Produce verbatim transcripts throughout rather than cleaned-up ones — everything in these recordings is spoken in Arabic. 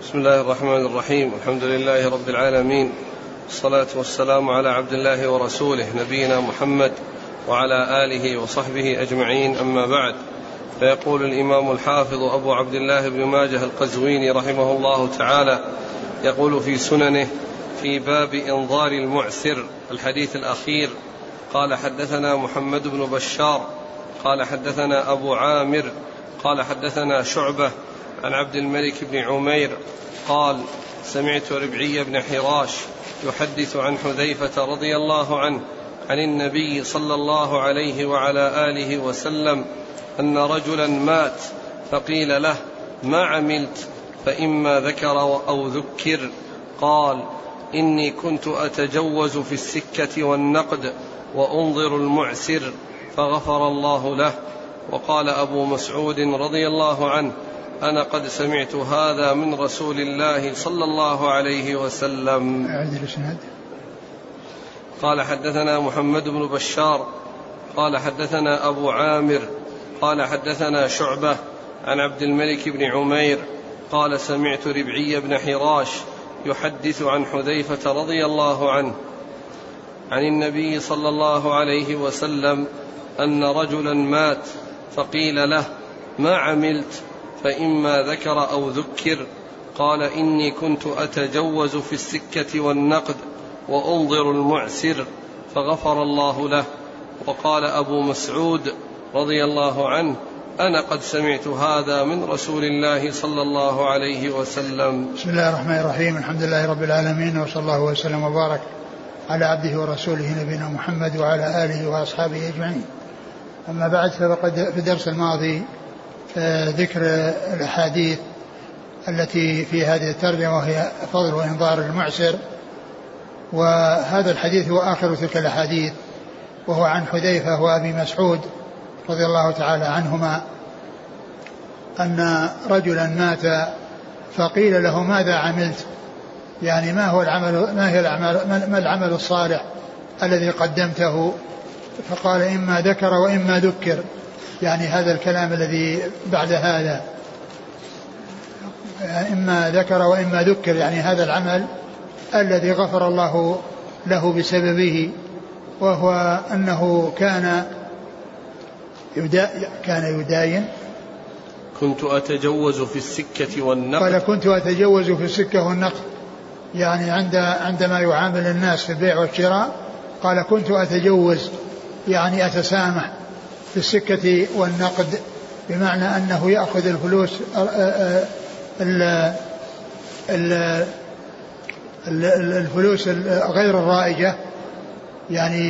بسم الله الرحمن الرحيم. الحمد لله رب العالمين، والصلاة والسلام على عبد الله ورسوله نبينا محمد وعلى آله وصحبه أجمعين، أما بعد. فيقول الإمام الحافظ أبو عبد الله بن ماجه القزويني رحمه الله تعالى، يقول في سننه في باب إنظار المعسر الحديث الأخير: قال حدثنا محمد بن بشار قال حدثنا أبو عامر قال حدثنا شعبة عن عبد الملك بن عمير قال: سمعت ربعي بن حراش يحدث عن حذيفة رضي الله عنه عن النبي صلى الله عليه وعلى آله وسلم أن رجلا مات فقيل له: ما عملت؟ فإما ذكر أو ذكر، قال: إني كنت أتجوز في السكة والنقد وأنظر المعسر، فغفر الله له. وقال أبو مسعود رضي الله عنه: أنا قد سمعت هذا من رسول الله صلى الله عليه وسلم. قال حدثنا محمد بن بشار قال حدثنا أبو عامر قال حدثنا شعبة عن عبد الملك بن عمير قال: سمعت ربعي بن حراش يحدث عن حذيفة رضي الله عنه عن النبي صلى الله عليه وسلم أن رجلا مات فقيل له: ما عملت؟ فإما ذكر أو ذكر، قال: إني كنت أتجوز في السكة والنقد وأنظر المعسر، فغفر الله له. وقال أبو مسعود رضي الله عنه: أنا قد سمعت هذا من رسول الله صلى الله عليه وسلم. بسم الله الرحمن الرحيم. الحمد لله رب العالمين، وصلى الله وسلم وبارك على عبده ورسوله نبينا محمد وعلى آله وأصحابه أجمعين. أما بعد، فقد في الدرس الماضي ذكر الأحاديث التي في هذه الترجمة، وهي فضل وإنظار المعسر، وهذا الحديث هو آخر تلك الأحاديث، وهو عن حذيفة وأبي مسعود رضي الله تعالى عنهما أن رجلا مات فقيل له: ماذا عملت؟ يعني ما هو العمل، ما هي الأعمال، ما العمل الصالح الذي قدمته؟ فقال: إما ذكر وإما ذكر، يعني هذا الكلام الذي بعد هذا، إما ذكر وإما ذكر، يعني هذا العمل الذي غفر الله له بسببه، وهو أنه كان كان يداين. كنت أتجوز في السكة والنقد، قال: كنت أتجوز في السكة والنقد، يعني عند عندما يعامل الناس في البيع والشراء، قال: كنت أتجوز، يعني أتسامح في السكة والنقد، بمعنى أنه يأخذ الفلوس الفلوس غير الرائجة، يعني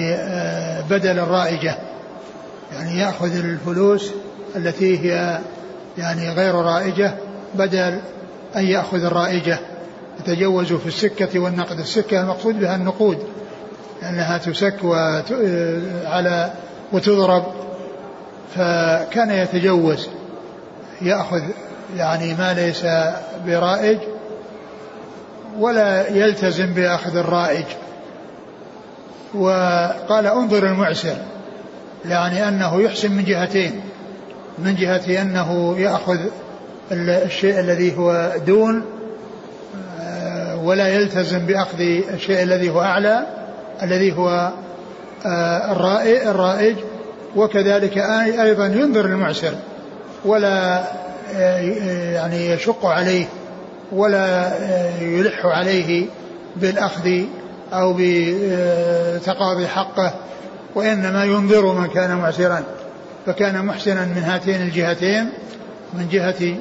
بدل الرائجة، يعني يأخذ الفلوس التي هي يعني غير رائجة بدل أن يأخذ الرائجة. يتجوز في السكة والنقد، السكة المقصود بها النقود، لأنها تسك على وتضرب، فكان يتجوز، يأخذ يعني ما ليس برائج ولا يلتزم بأخذ الرائج. وقال: انظر المعسر، يعني أنه يحسن من جهتين، من جهة أنه يأخذ الشيء الذي هو دون ولا يلتزم بأخذ الشيء الذي هو أعلى الذي هو الرائج، وكذلك أيضا ينظر المعسر ولا يعني يشق عليه ولا يلح عليه بالأخذ أو بتقاضي حقه، وإنما ينظر من كان معسرا. فكان محسنا من هاتين الجهتين، من جهة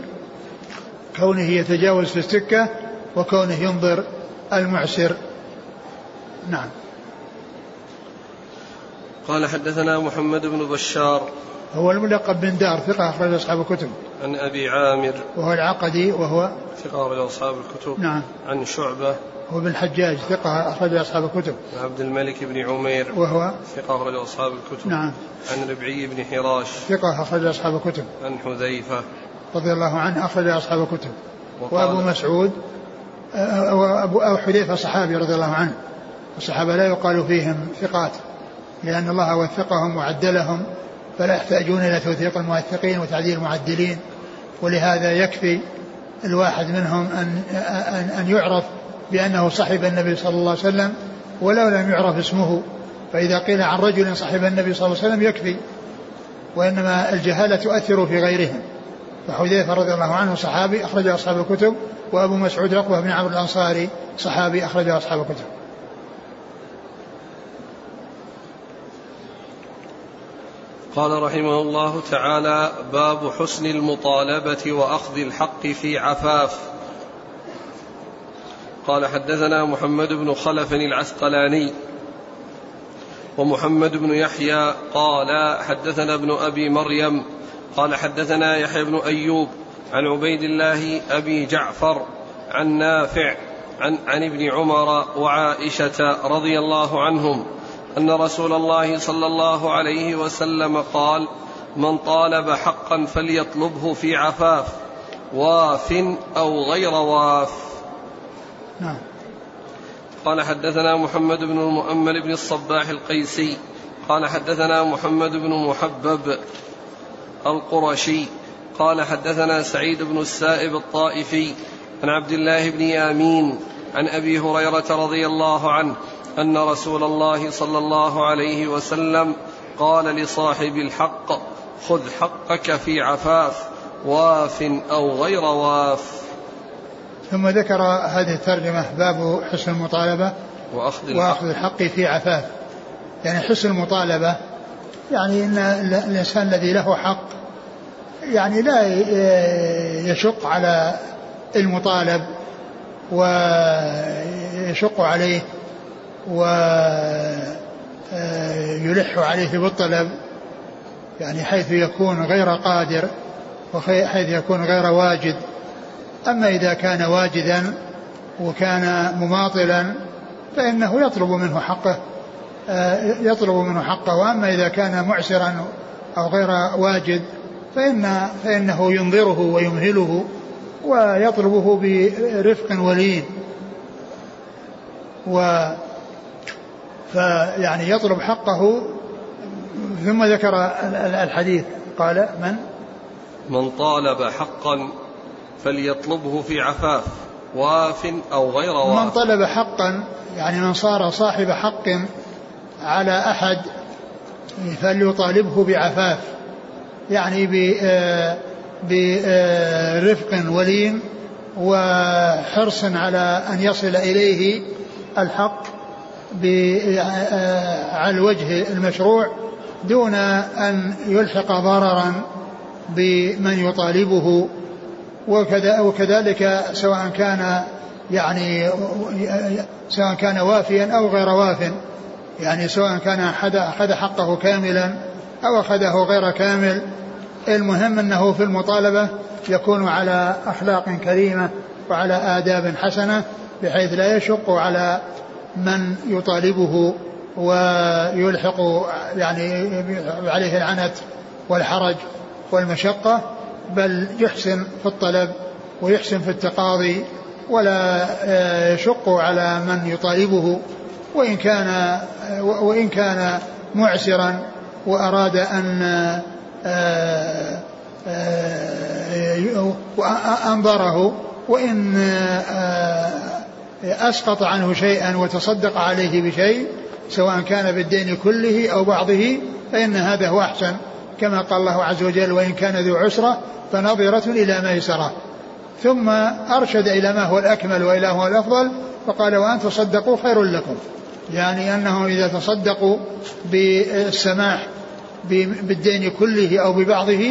كونه يتجاوز في السكة وكونه ينظر المعسر. نعم. قال حدثنا محمد بن بشار، هو الملقب بن دار، ثقة، أخرج أصحاب الكتب. عن أبي عامر، وهو العقدي، وهو ثقة، أخرج أصحاب الكتب. نعم. عن شعبة، هو بن حجاج، ثقة، أخرج أصحاب الكتب. عن عبد الملك بن عمير، وهو ثقة، أخرج أصحاب الكتب. نعم. عن ربعي بن حراش، ثقة، أخرج أصحاب الكتب. عن حذيفة رضي الله عنه، أخرج أصحاب الكتب. وأبو مسعود، وأبو أو حذيفة صحابي رضي الله عنه، الصحابة لا يقال فيهم ثقات، لأن الله وثقهم وعدلهم، فلا يحتاجون إلى توثيق الموثقين وتعديل المعدلين، ولهذا يكفي الواحد منهم أن, أن, أن يعرف بأنه صاحب النبي صلى الله عليه وسلم ولو لم يعرف اسمه، فإذا قيل عن رجل صاحب النبي صلى الله عليه وسلم يكفي، وإنما الجهالة تؤثر في غيرهم. فحذيفة رضي الله عنه صحابي أخرجه أصحاب الكتب، وأبو مسعود رقوة بن عمرو الأنصاري صحابي أخرجه أصحاب الكتب. قال رحمه الله تعالى: باب حسن المطالبة وأخذ الحق في عفاف. قال: حدثنا محمد بن خلف العسقلاني ومحمد بن يحيى قال: حدثنا ابن أبي مريم قال: حدثنا يحيى بن أيوب عن عبيد الله أبي جعفر عن نافع عن, عن ابن عمر وعائشة رضي الله عنهم أن رسول الله صلى الله عليه وسلم قال: من طالب حقا فليطلبه في عفاف، واف أو غير واف. نعم. قال: حدثنا محمد بن المؤمل بن الصباح القيسي قال: حدثنا محمد بن محبب القرشي قال: حدثنا سعيد بن السائب الطائفي عن عبد الله بن يامين عن أبي هريرة رضي الله عنه أن رسول الله صلى الله عليه وسلم قال لصاحب الحق: خذ حقك في عفاف، واف أو غير واف. ثم ذكر هذه الترجمة: باب حسن المطالبة وأخذ الحق, وأخذ الحق في عفاف. يعني حسن المطالبة يعني أن الإنسان الذي له حق يعني لا يشق على المطالب ويشق عليه ويلح عليه بالطلب، يعني حيث يكون غير قادر وحيث يكون غير واجد. أما إذا كان واجدا وكان مماطلا فإنه يطلب منه حقه يطلب منه حقه وأما إذا كان معسرا أو غير واجد فإن فإنه ينظره ويمهله ويطلبه برفق ولين، و فيعني يطلب حقه. ثم ذكر الحديث قال: من من طالب حقا فليطلبه في عفاف، واف أو غير واف. من طلب حقا يعني من صار صاحب حق على أحد فليطالبه بعفاف، يعني برفق ولين وحرص على أن يصل إليه الحق على الوجه المشروع دون أن يلحق ضررا بمن يطالبه. وكذلك سواء كان يعني سواء كان وافيا أو غير واف، يعني سواء كان أخذ حقه كاملا أو أخذه غير كامل، المهم أنه في المطالبة يكون على أخلاق كريمة وعلى آداب حسنة، بحيث لا يشق على من يطالبه ويلحق يعني عليه العنت والحرج والمشقة، بل يحسن في الطلب ويحسن في التقاضي ولا يشق على من يطالبه. وإن كان وإن كان معسرا وأراد أن أنظره وإن أسقط عنه شيئا وتصدق عليه بشيء، سواء كان بالدين كله أو بعضه، فإن هذا هو أحسن، كما قال الله عز وجل: وإن كان ذو عسرة فنظرة إلى ميسرة. ثم أرشد إلى ما هو الأكمل وإلى ما هو الأفضل، فقال: وأن تصدقوا خير لكم، يعني أنهم إذا تصدقوا بالسماح بالدين كله أو ببعضه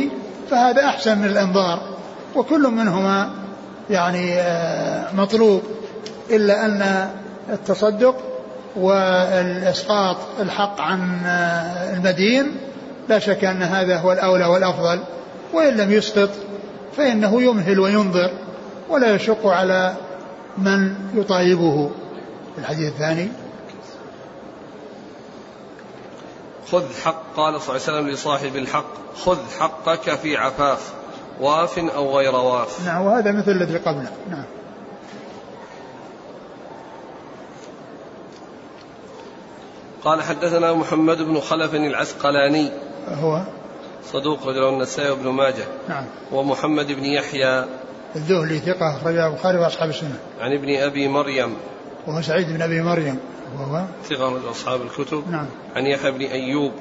فهذا أحسن من الإنظار. وكل منهما يعني مطلوب، إلا أن التصدق والإسقاط الحق عن المدين لا شك أن هذا هو الأولى والأفضل، وإن لم يسقط فإنه يمهل وينظر ولا يشق على من يطالبه. الحديث الثاني: خذ حق. قال صلى الله عليه وسلم لصاحب الحق: خذ حقك في عفاف، واف أو غير واف. نعم، وهذا مثل الذي قبله. نعم. قال: حدثنا محمد بن خلف العسقلاني هو صدوق رجل النسائي وابن ماجه. نعم. ومحمد بن يحيى الذهلي ثقة أخرجه البخاري وأصحاب السنة. عن ابن أبي مريم وهو سعيد بن أبي مريم وهو ثقة أصحاب الكتب. نعم. عن يحيى بن أيوب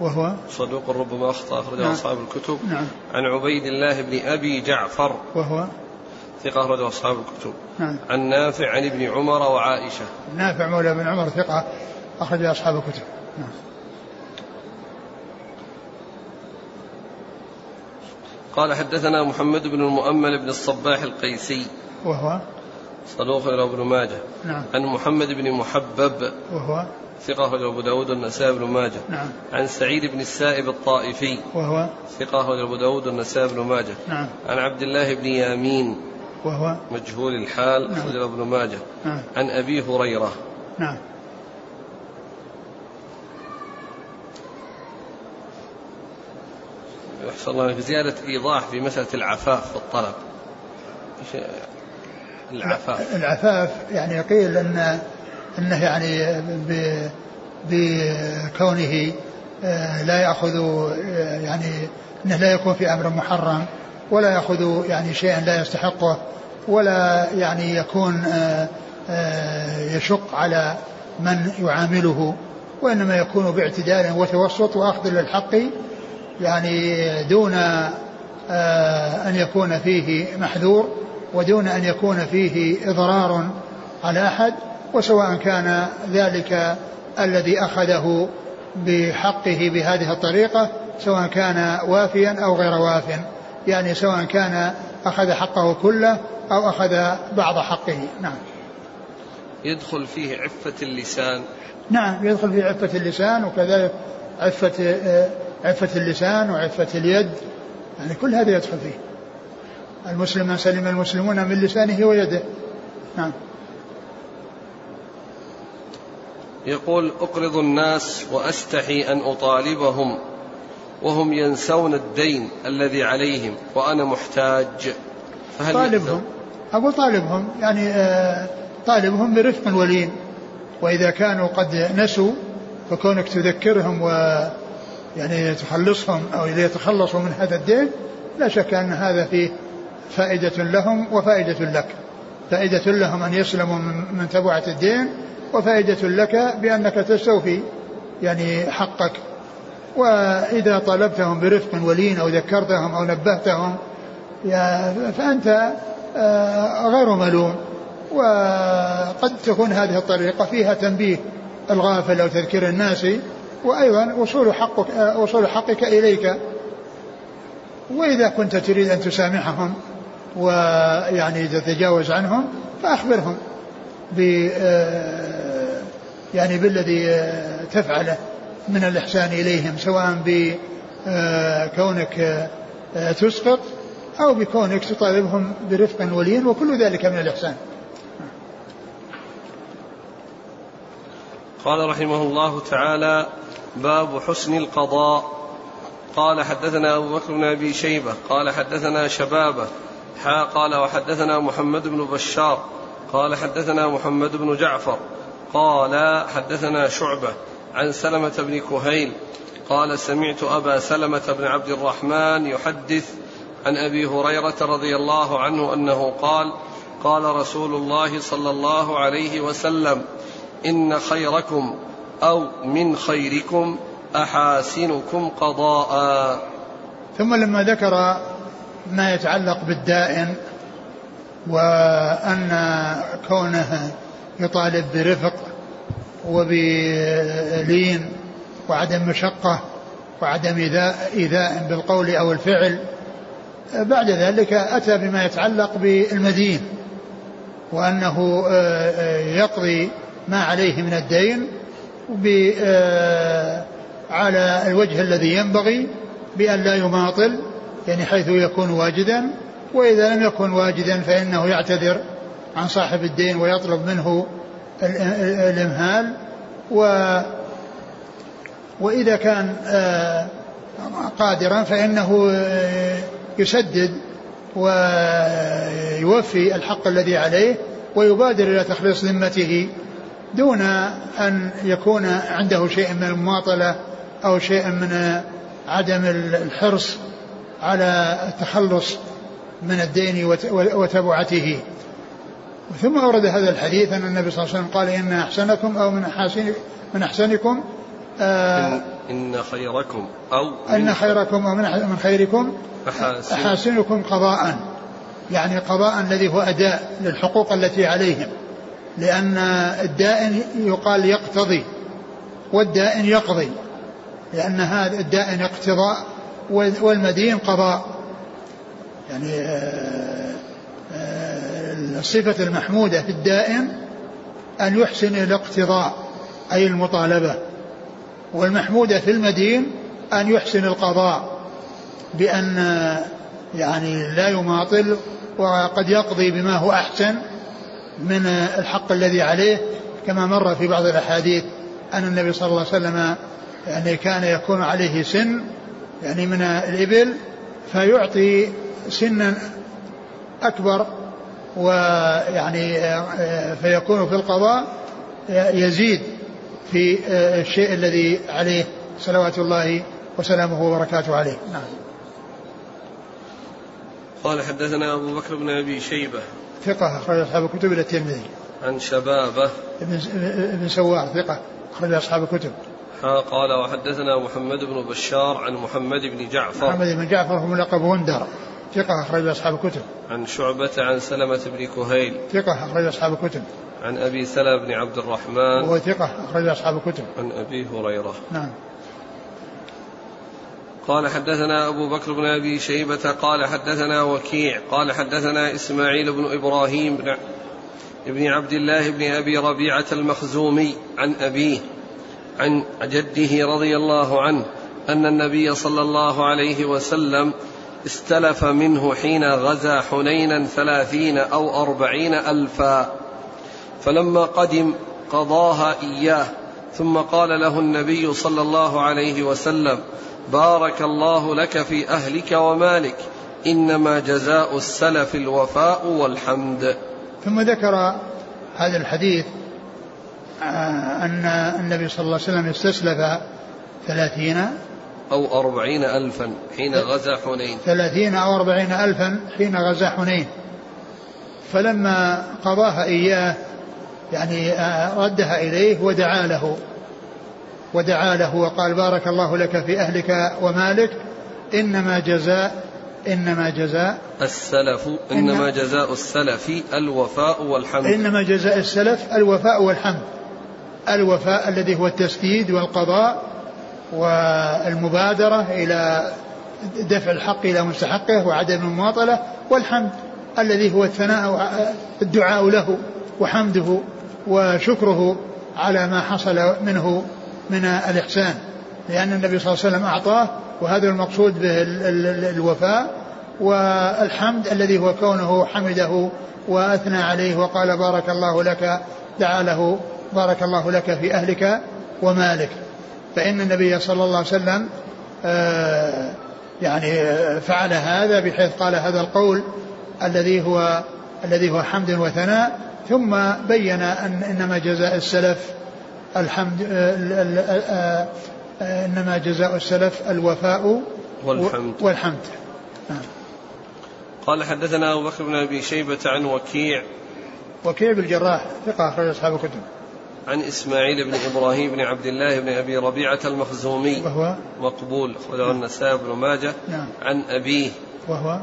وهو صدوق ربما أخطأ أخرجه نعم. أصحاب الكتب. نعم. عن عبيد الله بن أبي جعفر وهو ثقة أخرجه أصحاب الكتب. نعم. عن نافع عن ابن عمر وعائشة. نافع مولى بن عمر ثقة أخرجه أصحاب الكتب. نعم. قال حدثنا محمد بن المؤمل بن الصباح القيسي وهو صدوق ابن ماجه. نعم. عن محمد بن محبب وهو ثقة أخرجه أبو داود والنسائي بن ماجه. نعم. عن سعيد بن السائب الطائفي وهو ثقة أخرجه أبو داود والنسائي بن ماجه. نعم. عن عبد الله بن يامين وهو مجهول الحال أخرجه ابن ماجه. نعم. عن أبي هريرة. نعم. يحصل الله زيادة إيضاح في مسألة العفاف والطلب. العفاف العفاف يعني قيل أن أنه يعني بكونه لا يأخذ يعني أنه لا يكون في أمر محرم ولا يأخذ يعني شيئا لا يستحقه ولا يعني يكون يشق على من يعامله وإنما يكون باعتدال وتوسط وأخذ للحق يعني دون أن يكون فيه محذور ودون أن يكون فيه إضرار على أحد وسواء كان ذلك الذي أخذه بحقه بهذه الطريقة سواء كان وافيا أو غير واف يعني سواء كان أخذ حقه كله أو أخذ بعض حقه. نعم. يدخل فيه عفة اللسان. نعم يدخل فيه عفة اللسان وكذلك عفة عفة اللسان وعفة اليد يعني كل هذا يدخل فيه. المسلم من سلم المسلمون من لسانه ويده. نعم. يقول أقرض الناس وأستحي أن أطالبهم وهم ينسون الدين الذي عليهم وأنا محتاج فهل طالبهم أقول طالبهم يعني طالبهم برفق ولين وإذا كانوا قد نسوا فكونك تذكرهم و يعني تخلصهم أو يتخلصوا من هذا الدين لا شك أن هذا فيه فائدة لهم وفائدة لك. فائدة لهم أن يسلموا من تبعة الدين وفائدة لك بأنك تستوفي يعني حقك. وإذا طالبتهم برفق ولين أو ذكرتهم أو نبهتهم فأنت غير ملوم وقد تكون هذه الطريقة فيها تنبيه الغافل أو تذكير الناس وأيضا وصول حقك, وصول حقك إليك. وإذا كنت تريد أن تسامحهم ويعني تتجاوز عنهم فأخبرهم ب يعني بالذي تفعله من الإحسان إليهم سواء بكونك تسقط أو بكونك تطالبهم برفق ولين وكل ذلك من الإحسان. قال رحمه الله تعالى باب حسن القضاء. قال حدثنا أبو بكر بن أبي شيبة قال حدثنا شبابة حا قال وحدثنا محمد بن بشار قال حدثنا محمد بن جعفر قال حدثنا شعبة عن سلمة بن كهيل قال سمعت أبا سلمة بن عبد الرحمن يحدث عن أبي هريرة رضي الله عنه أنه قال قال رسول الله صلى الله عليه وسلم إن خيركم أو من خيركم أحاسنكم قضاء. ثم لما ذكر ما يتعلق بالدائن وأن كونه يطالب برفق وبلين وعدم مشقة وعدم إيذاء بالقول أو الفعل بعد ذلك أتى بما يتعلق بالمدين وأنه يقضي ما عليه من الدين على الوجه الذي ينبغي بأن لا يماطل يعني حيث يكون واجدا وإذا لم يكن واجدا فإنه يعتذر عن صاحب الدين ويطلب منه الإمهال و وإذا كان قادرا فإنه يسدد ويوفي الحق الذي عليه ويبادر إلى تخليص ذمته دون أن يكون عنده شيء من المماطلة أو شيء من عدم الحرص على التخلص من الدين وتبعته. ثم أورد هذا الحديث أن النبي صلى الله عليه وسلم قال إن أحسنكم أو من, من أحسنكم آه إن خيركم أو إن خيركم أو من خيركم أحاسنكم قضاء, يعني قضاء الذي هو أداء للحقوق التي عليهم, لأن الدائن يقال يقتضي والدائن يقضي, لأن هذا الدائن اقتضاء والمدين قضاء, يعني آه الصفة المحمودة في الدائن أن يحسن الاقتضاء أي المطالبة, والمحمودة في المدين أن يحسن القضاء بأن يعني لا يماطل وقد يقضي بما هو أحسن من الحق الذي عليه, كما مر في بعض الأحاديث أن النبي صلى الله عليه وسلم يعني كان يكون عليه سن يعني من الإبل فيعطي سنا أكبر, ويعني فيكون في القضاء يزيد في الشيء الذي عليه صلوات الله وسلامه وبركاته عليه. نعم. قال حدثنا أبو بكر بن أبي شيبة ثقة أخرج أصحاب الكتب إلى الترمذي. عن شبابة ابن سواع ثقة أخرج أصحاب الكتب. قال وحدثنا محمد بن بشار عن محمد بن جعفر. محمد بن جعفر هو لقب غندر ثقة أخرج أصحاب الكتب. عن شعبة عن سلمة بن كهيل ثقة أخرج أصحاب الكتب. عن أبي سلمة بن عبد الرحمن وهو ثقة أخرج أصحاب الكتب. عن أبي هريرة. نعم. قال حدثنا أبو بكر بن أبي شيبة قال حدثنا وكيع قال حدثنا إسماعيل بن إبراهيم بن ابن عبد الله بن أبي ربيعة المخزومي عن أبيه عن جده رضي الله عنه أن النبي صلى الله عليه وسلم استلف منه حين غزا حنينا ثلاثين أو أربعين ألفا, فلما قدم قضاها إياه, ثم قال له النبي صلى الله عليه وسلم بارك الله لك في أهلك ومالك, إنما جزاء السلف الوفاء والحمد. ثم ذكر هذا الحديث أن النبي صلى الله عليه وسلم استسلف ثلاثين أو أربعين ألفا حين غزا حنين ثلاثين أو أربعين ألفا حين غزا حنين, فلما قضاها إياه يعني ردها إليه ودعا له ودعا له وقال بارك الله لك في أهلك ومالك إنما جزاء إنما جزاء السلف إنما جزاء السلف الوفاء والحمد إنما جزاء السلف الوفاء والحمد. الوفاء الذي هو التسديد والقضاء والمبادرة إلى دفع الحق إلى مستحقه وعدم المماطلة, والحمد الذي هو الثناء الدعاء له وحمده وشكره على ما حصل منه من الإحسان, لأن النبي صلى الله عليه وسلم أعطاه وهذا المقصود به الوفاء, والحمد الذي هو كونه حمده وأثنى عليه وقال بارك الله لك, دعا له بارك الله لك في أهلك ومالك. فإن النبي صلى الله عليه وسلم يعني فعل هذا بحيث قال هذا القول الذي هو الذي هو حمد وثناء, ثم بين أن إنما جزاء السلف الحمد إنما جزاء السلف الوفاء والحمد, والحمد. قال حدثنا أبو بكر بن أبي شيبة عن وكيع وكيع بالجراح ثقة أخرج أصحاب الكتب. عن إسماعيل بن إبراهيم بن عبد الله بن أبي ربيعة المخزومي وهو مقبول أخرجه النسائي وابن ماجه. نعم. عن أبيه وهو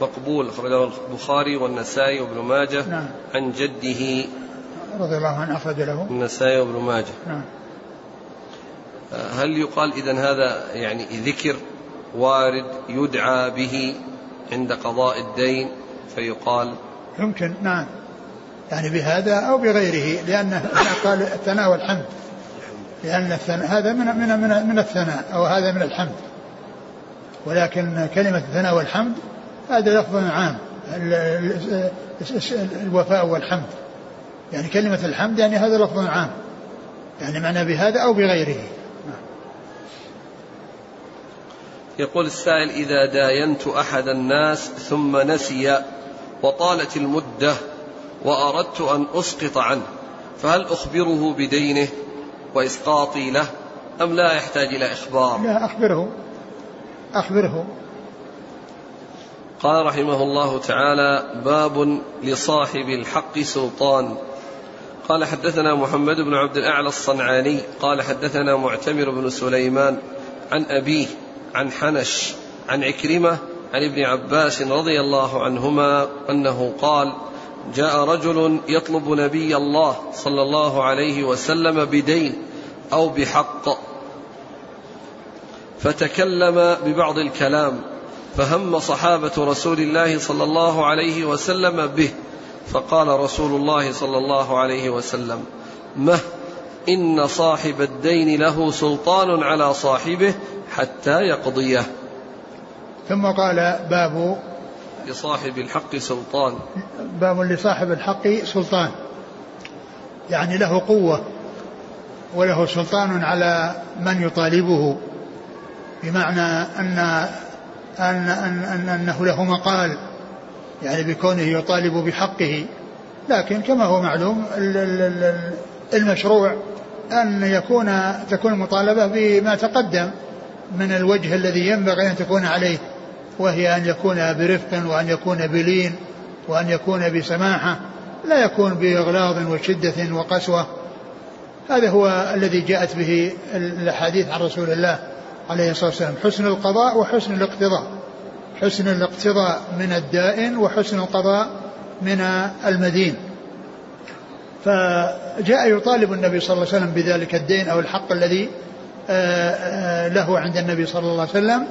مقبول أخرجه البخاري والنسائي وابن ماجه. نعم. عن جده رضي الله عنه أخرج له النسائي وابن ماجه. نعم. هل يقال إذن هذا يعني ذكر وارد يدعى به عند قضاء الدين فيقال؟ يمكن. نعم, يعني بهذا أو بغيره, لأن قال الثناء والحمد, لأن هذا من من من من الثناء أو هذا من الحمد, ولكن كلمة الثناء والحمد هذا لفظ عام, الوفاء والحمد يعني كلمة الحمد يعني هذا لفظ عام, يعني معنى بهذا أو بغيره. يقول السائل إذا داينت أحد الناس ثم نسي وطالت المدة وأردت أن أسقط عنه, فهل أخبره بدينه وإسقاطي له أم لا يحتاج إلى إخبار؟ لا, أخبره أخبره قال رحمه الله تعالى: باب لصاحب الحق سلطان. قال: حدثنا محمد بن عبد الأعلى الصنعاني قال: حدثنا معتمر بن سليمان عن أبيه عن حنش عن عكرمة عن ابن عباس رضي الله عنهما أنه قال: جاء رجل يطلب نبي الله صلى الله عليه وسلم بدين أو بحق، فتكلم ببعض الكلام، فهم صحابة رسول الله صلى الله عليه وسلم به، فقال رسول الله صلى الله عليه وسلم: مه إن صاحب الدين له سلطان على صاحبه حتى يقضيه. ثم قال: باب لصاحب الحق سلطان. باب لصاحب الحق سلطان، يعني له قوة وله سلطان على من يطالبه، بمعنى أن أن أن أنه له مقال، يعني بكونه يطالب بحقه. لكن كما هو معلوم المشروع أن يكون تكون مطالبة بما تقدم من الوجه الذي ينبغي أن تكون عليه، وهي أن يكون برفق وأن يكون بلين وأن يكون بسماحة، لا يكون بإغلاظ وشدة وقسوة. هذا هو الذي جاءت به الحديث عن رسول الله عليه الصلاة والسلام: حسن القضاء وحسن الاقتضاء، حسن الاقتضاء من الدائن وحسن القضاء من المدين. فجاء يطالب النبي صلى الله عليه وسلم بذلك الدين أو الحق الذي له عند النبي صلى الله عليه وسلم،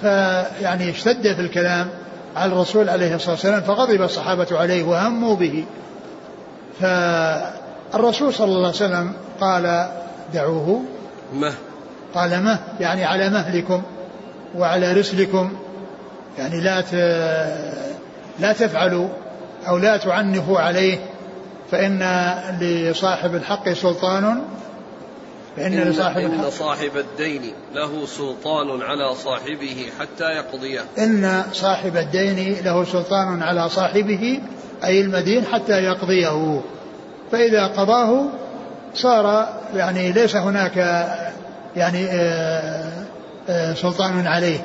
فيعني اشتد في الكلام على الرسول عليه الصلاة والسلام، فغضب الصحابة عليه وهموا به. فالرسول صلى الله عليه وسلم قال: دعوه مه. قال: مه يعني على مهلكم وعلى رسلكم، يعني لا لا تفعلوا أو لا تعنفوا عليه، فإن لصاحب الحق سلطان، فإن إن لصاحب إن صاحب الدين له سلطان على صاحبه حتى يقضيه. إن صاحب الدين له سلطان على صاحبه، أي المدين، حتى يقضيه. فإذا قضاه صار يعني ليس هناك يعني آآ آآ سلطان عليه،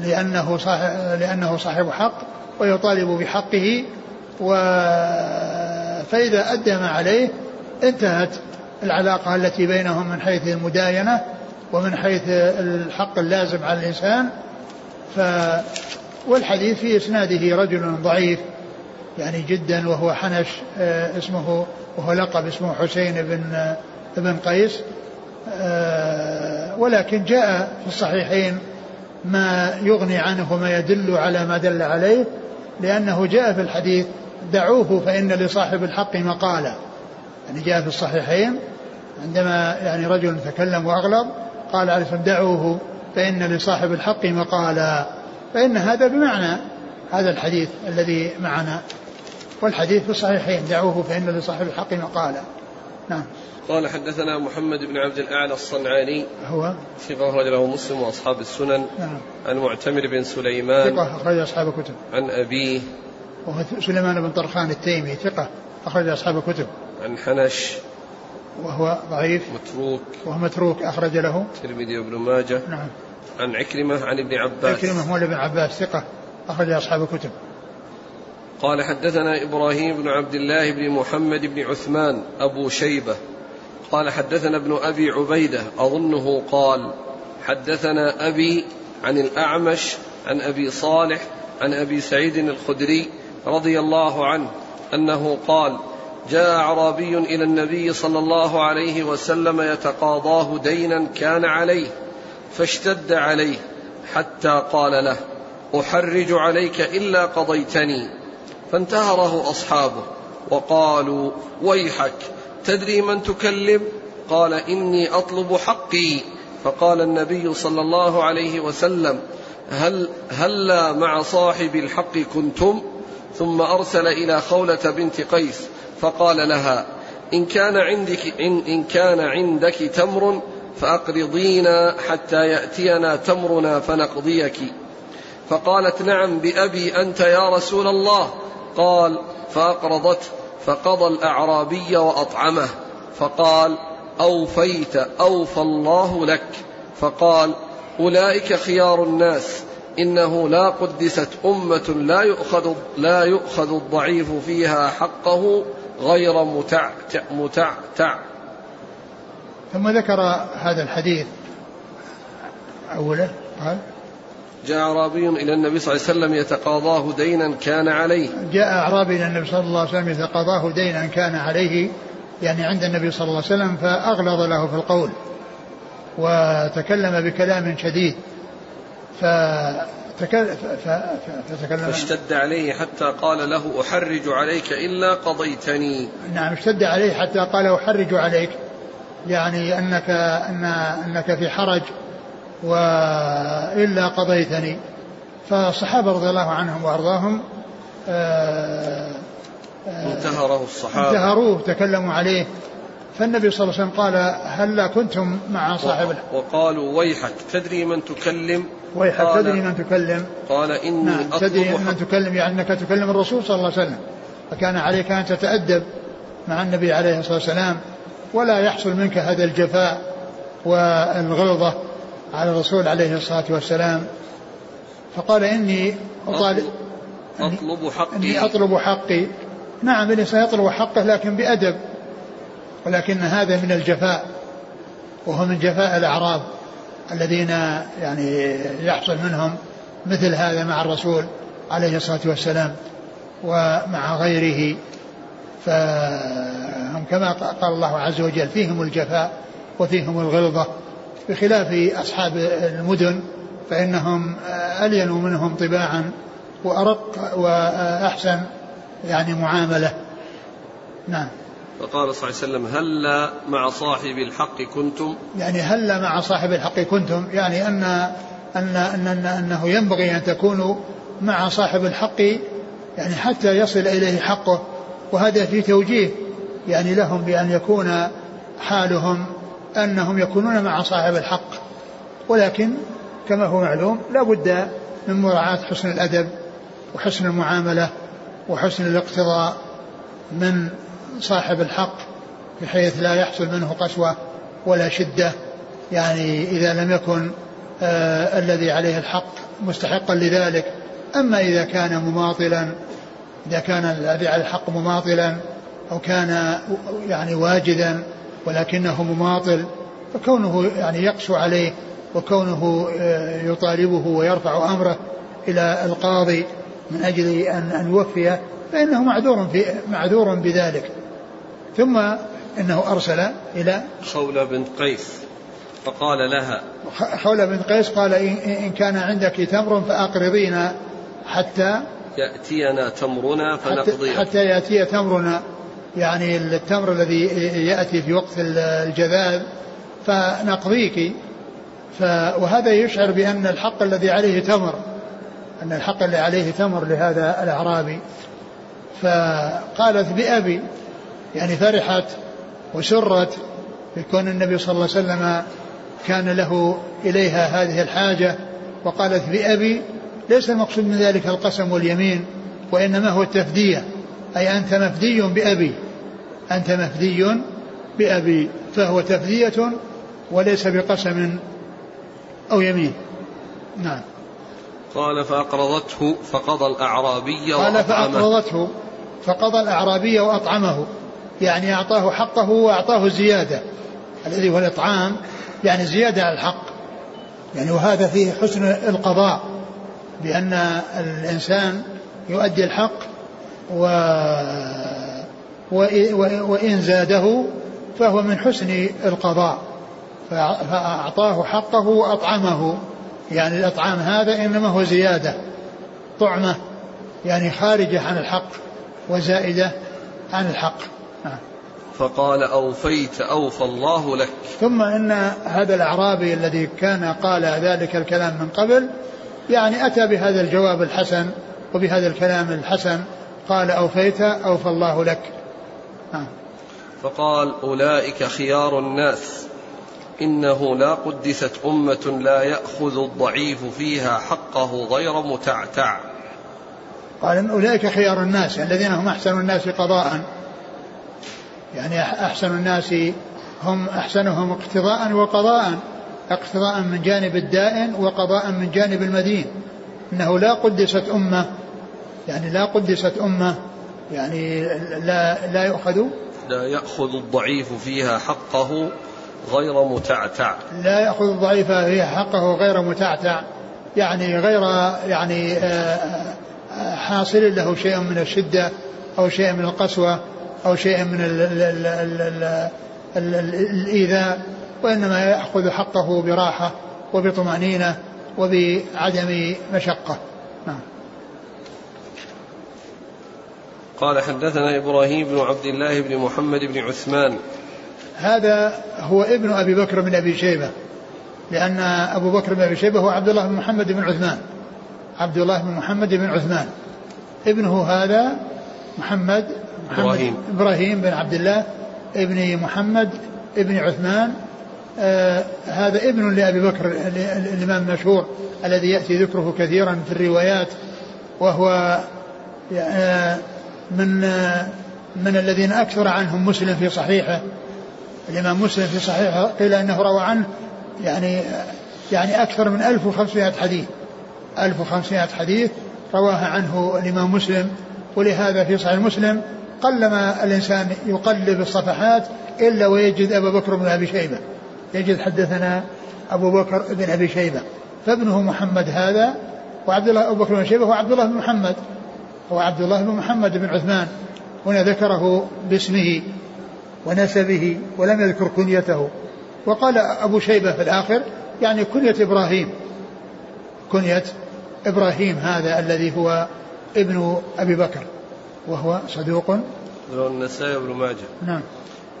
لأنه صاحب, لأنه صاحب حق ويطالب بحقه، فإذا أدى ما عليه انتهت العلاقة التي بينهم من حيث المداينة ومن حيث الحق اللازم على الإنسان. ف... والحديث في إسناده رجل ضعيف يعني جدا، وهو حنش اسمه، وهو لقب اسمه حسين بن ابن قيس، ولكن جاء في الصحيحين ما يغني عنه وما يدل على ما دل عليه، لأنه جاء في الحديث: دعوه فإن لصاحب الحق مقالة. يعني جاء في الصحيحين عندما يعني رجل تكلم وأغلب قال عليه السلام: دعوه فإن لصاحب الحق مقالا، فإن هذا بمعنى هذا الحديث الذي معنا، والحديث في الصحيحين: دعوه فإن لصاحب الحق مقالا. نعم. قال: حدثنا محمد بن عبد الأعلى الصنعاني، هو ثقة أخرج له مسلم وأصحاب السنن. نعم. عن معتمر بن سليمان، ثقة أخرج أصحاب كتب. عن أبيه، وهو سليمان بن طرخان التيمي، ثقة أخرج أصحاب كتب. عن حنش، وهو ضعيف متروك، وهو متروك أخرج له الترمذي وابن ماجه. نعم. عن عكرمة عن ابن عباس، عكرمة مولى ابن عباس، ثقة أخرج أصحاب كتب. قال: حدثنا إبراهيم بن عبد الله بن محمد بن عثمان أبو شيبة قال: حدثنا ابن أبي عبيدة أظنه قال: حدثنا أبي عن الأعمش عن أبي صالح عن أبي سعيد الخدري رضي الله عنه أنه قال: جاء أعرابي إلى النبي صلى الله عليه وسلم يتقاضاه دينا كان عليه، فاشتد عليه حتى قال له: أحرج عليك إلا قضيتني. فانتهره أصحابه وقالوا: ويحك، تدري من تكلم؟ قال: إني أطلب حقي. فقال النبي صلى الله عليه وسلم: هل هلا مع صاحب الحق كنتم؟ ثم أرسل إلى خولة بنت قيس فقال لها: إن كان عندك إن, إن كان عندك تمر فأقرضينا حتى يأتينا تمرنا فنقضيك. فقالت: نعم بأبي أنت يا رسول الله. قال: فأقرضته. فقضى الأعرابي وأطعمه، فقال: أوفيت أوفى الله لك. فقال: أولئك خيار الناس، إنه لا قدست أمة لا يؤخذ, لا يؤخذ الضعيف فيها حقه غير متعتع متعتع. ثم ذكر هذا الحديث أوله. جاء أعرابي إلى النبي صلى الله عليه وسلم يتقاضاه دينا كان عليه. جاء أعرابي إلى النبي صلى الله عليه وسلم يتقاضاه دينا كان عليه يعني عند النبي صلى الله عليه وسلم، فأغلظ له في القول وتكلم بكلام شديد، فتكلم فاشتد عليه حتى قال له أحرج عليك إلا قضيتني. نعم، اشتد عليه حتى قال أحرج عليك، يعني أنك, أن أنك في حرج وإلا قضيتني. فالصحابة رضي الله عنهم وأرضاهم انتهره الصحابة، انتهروه، تكلموا عليه. فالنبي صلى الله عليه وسلم قال هل كنتم مع صاحبه؟ وقالوا ويحك تدري من تكلم، ويحك تدري من تكلم. قال إني نعم أطلب تدري من تكلم، يعني أنك تكلم الرسول صلى الله عليه وسلم، فكان عليك أن تتأدب مع النبي عليه الصلاة والسلام، ولا يحصل منك هذا الجفاء والغلظة على الرسول عليه الصلاة والسلام. فقال إني أطلب, أطلب حقي إني أطلب حقي. نعم، الإنسان يطلب حقه لكن بأدب، ولكن هذا من الجفاء، وهو من جفاء الأعراب الذين يعني يحصل منهم مثل هذا مع الرسول عليه الصلاة والسلام ومع غيره. فهم كما قال الله عز وجل فيهم الجفاء وفيهم الغلظة، بخلاف أصحاب المدن فإنهم ألين منهم طباعا وأرق وأحسن يعني معاملة. نعم. فقال صلى الله عليه وسلم هلا مع صاحب الحق كنتم، يعني هلا مع صاحب الحق كنتم، يعني أن, أن, أن, أن أنه ينبغي أن تكونوا مع صاحب الحق، يعني حتى يصل إليه حقه. وهذا في توجيه يعني لهم بأن يكون حالهم أنهم يكونون مع صاحب الحق، ولكن كما هو معلوم لا بد من مراعاة حسن الأدب وحسن المعاملة وحسن الاقتضاء من صاحب الحق، بحيث لا يحصل منه قسوة ولا شدة، يعني إذا لم يكن آه الذي عليه الحق مستحقا لذلك. أما إذا كان مماطلا، إذا كان الذي على الحق مماطلا أو كان يعني واجدا ولكنه مماطل، فكونه يعني يقسو عليه وكونه آه يطالبه ويرفع أمره إلى القاضي من أجل أن, أن يوفيه، فإنه معذور, في معذور بذلك. ثم إنه أرسل إلى خولة بنت قيس فقال لها، خولة بنت قيس قال إن كان عندك تمر فأقرضينا حتى يأتينا تمرنا فنقضيه، حتى, حتى يأتي تمرنا، يعني التمر الذي يأتي في وقت الجذاذ فنقضيك. ف وهذا يشعر بأن الحق الذي عليه تمر، أن الحق الذي عليه تمر لهذا الأعرابي. فقالت بأبي، يعني فرحت وسرت بكون النبي صلى الله عليه وسلم كان له إليها هذه الحاجة، وقالت بأبي ليس المقصود من ذلك القسم واليمين، وإنما هو التفدية، أي أنت مفدي بأبي، أنت مفدي بأبي، فهو تفدية وليس بقسم أو يمين. نعم. قال فأقرضته فقضى الأعرابي وأطعمه. قال فأقرضته فقضى الأعرابي وأطعمه، يعني أعطاه حقه وأعطاه الزيادة الذي هو الإطعام، يعني زيادة على الحق، يعني وهذا فيه حسن القضاء، بأن الإنسان يؤدي الحق و... و... وإن زاده فهو من حسن القضاء. فأعطاه حقه وأطعمه، يعني الأطعام هذا إنما هو زيادة، طعمة يعني خارجة عن الحق وزائدة عن الحق. فقال أوفيت أوفى الله لك. ثم إن هذا الأعرابي الذي كان قال ذلك الكلام من قبل يعني أتى بهذا الجواب الحسن وبهذا الكلام الحسن، قال أوفيت أوفى الله لك. فقال أولئك خيار الناس، إنه لا قدست أمة لا يأخذ الضعيف فيها حقه غير متعتع. قال إن أولئك خيار الناس الذين هم أحسن الناس قضاء، يعني أحسن الناس هم أحسنهم اقتضاء وقضاء، اقتضاء من جانب الدائن وقضاء من جانب المدين، أنه لا قدست أمة يعني لا قدست أمة يعني لا لا يأخذ لا يأخذ الضعيف فيها حقه غير متعتع لا يأخذ الضعيف فيها حقه غير متعتع يعني غير يعني حاصل له شيء من الشدة أو شيء من القسوة أو شيء من ال ال ال ال ال الإيذاء, وإنما يأخذ حقه براحة وبطمأنينة وبعدم مشقة. نعم. قال حدثنا إبراهيم بن عبد الله بن محمد بن عثمان, هذا هو ابن أبي بكر بن أبي شيبة, لأن أبو بكر بن أبي شيبة هو عبد الله بن محمد بن عثمان, عبد الله بن محمد بن عثمان ابنه هذا محمد, محمد إبراهيم. إبراهيم بن عبد الله ابن محمد ابن عثمان, آه هذا ابن لأبي بكر الإمام المشهور الذي يأتي ذكره كثيرا في الروايات, وهو آه من آه من الذين أكثر عنهم مسلم في صحيحه, الإمام مسلم في صحيحه قيل أنه روى عنه يعني يعني أكثر من ألف وخمسمائة حديث, ألف وخمسمائة حديث رواها عنه الإمام مسلم, ولهذا في صحيح مسلم قلما الإنسان يقلب الصفحات إلا ويجد أبا بكر بن أبي شيبة, يجد حدثنا أبو بكر بن أبي شيبة, فابنه محمد هذا, وعبد الله أبو بكر بن شيبة هو عبد الله بن محمد, هو عبد الله بن محمد بن عثمان, هنا ذكره باسمه ونسبه ولم يذكر كنيته, وقال أبو شيبة في الآخر يعني كنية إبراهيم, كنية إبراهيم هذا الذي هو ابن أبي بكر وهو صدوق رواه النسائي وابن ماجه. نعم.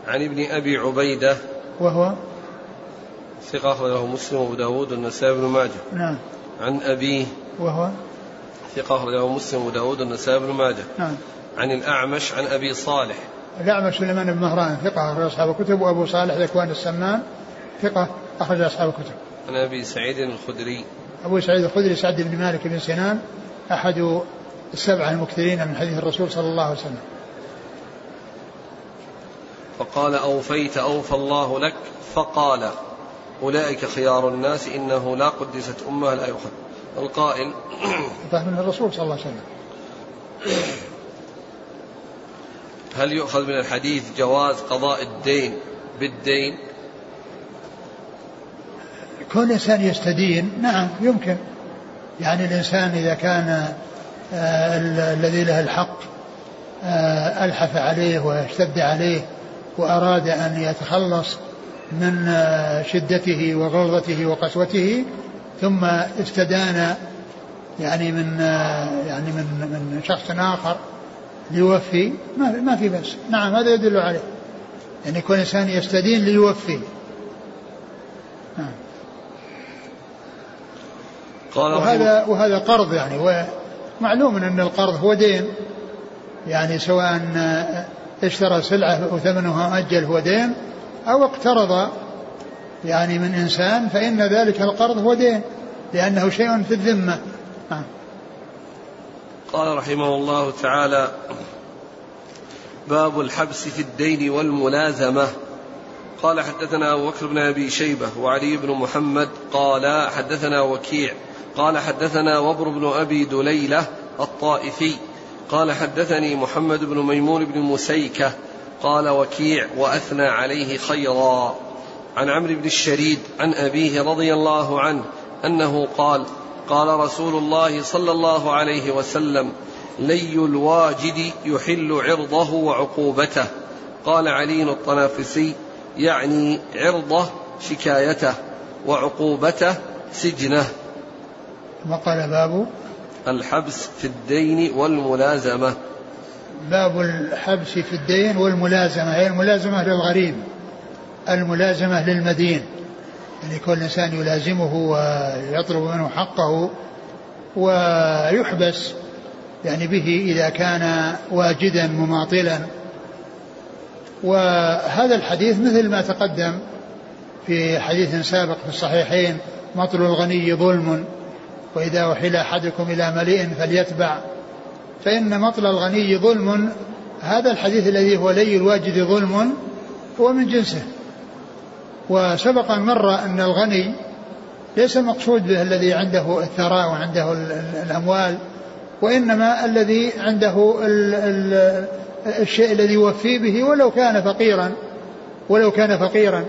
عن ابن أبي عبيدة وهو ثقة أخرجه مسلم وأبو داود والنسائي وابن ماجه. نعم. عن أبيه وهو ثقة أخرجه مسلم وأبو داود والنسائي وابن ماجه. نعم. عن الأعمش عن أبي صالح, الأعمش سليمان بن مهران ثقة أخرج أصحاب الكتب, وأبو صالح ذكوان السمان ثقة أخرج أصحاب الكتب. عن أبي سعيد الخدري, أبو سعيد الخدري سعيد بن مالك بن سنان أحد السبعة المكثرين من حديث الرسول صلى الله عليه وسلم. فقال أوفيت أوفى الله لك, فقال أولئك خيار الناس إنه لا قدست أمه لا يؤخذ. القائل أتاه من الرسول صلى الله عليه وسلم. هل يؤخذ من الحديث جواز قضاء الدين بالدين؟ كل إنسان يستدين نعم يمكن, يعني الإنسان إذا كان آه الذي له الحق آه ألحف عليه واشتد عليه وأراد أن يتخلص من آه شدته وغلظته وقسوته, ثم استدان يعني من آه يعني من من شخص آخر ليوفي, ما ما في بأس. نعم هذا يدل عليه, يعني كل إنسان يستدين ليوفي. نعم. قال وهذا وهذا قرض, يعني ومعلوم أن القرض هو دين, يعني سواء اشترى سلعة وثمنها أجل هو دين, أو اقترض يعني من إنسان فإن ذلك القرض هو دين لأنه شيء في الذمة. آه. قال رحمه الله تعالى باب الحبس في الدين والملازمة. قال حدثنا أبو بكر بن أبي شيبة وعلي بن محمد قال حدثنا وكيع قال حدثنا وبر بن أبي دليلة الطائفي قال حدثني محمد بن ميمون بن مسيكة قال وكيع وأثنى عليه خيرا عن عمرو بن الشريد عن أبيه رضي الله عنه أنه قال قال رسول الله صلى الله عليه وسلم لي الواجد يحل عرضه وعقوبته. قال علي الطنافسي يعني عرضه شكايته وعقوبته سجنه. وقال باب الحبس في الدين والملازمة, باب الحبس في الدين والملازمة, هي الملازمة للغريب, الملازمة للمدين, يعني كل إنسان يلازمه ويطلب منه حقه ويحبس يعني به إذا كان واجدا مماطلا. وهذا الحديث مثل ما تقدم في حديث سابق في الصحيحين مطل الغني ظلم وإذا أحل أحدكم إلى مليء فليتبع, فإن مطل الغني ظلم, هذا الحديث الذي هو لي الواجد ظلم هو من جنسه, وسبق مرة أن الغني ليس المقصود به الذي عنده الثراء وعنده الأموال، وإنما الذي عنده ال ال الشيء الذي يوفي به ولو كان فقيرا ولو كان فقيرا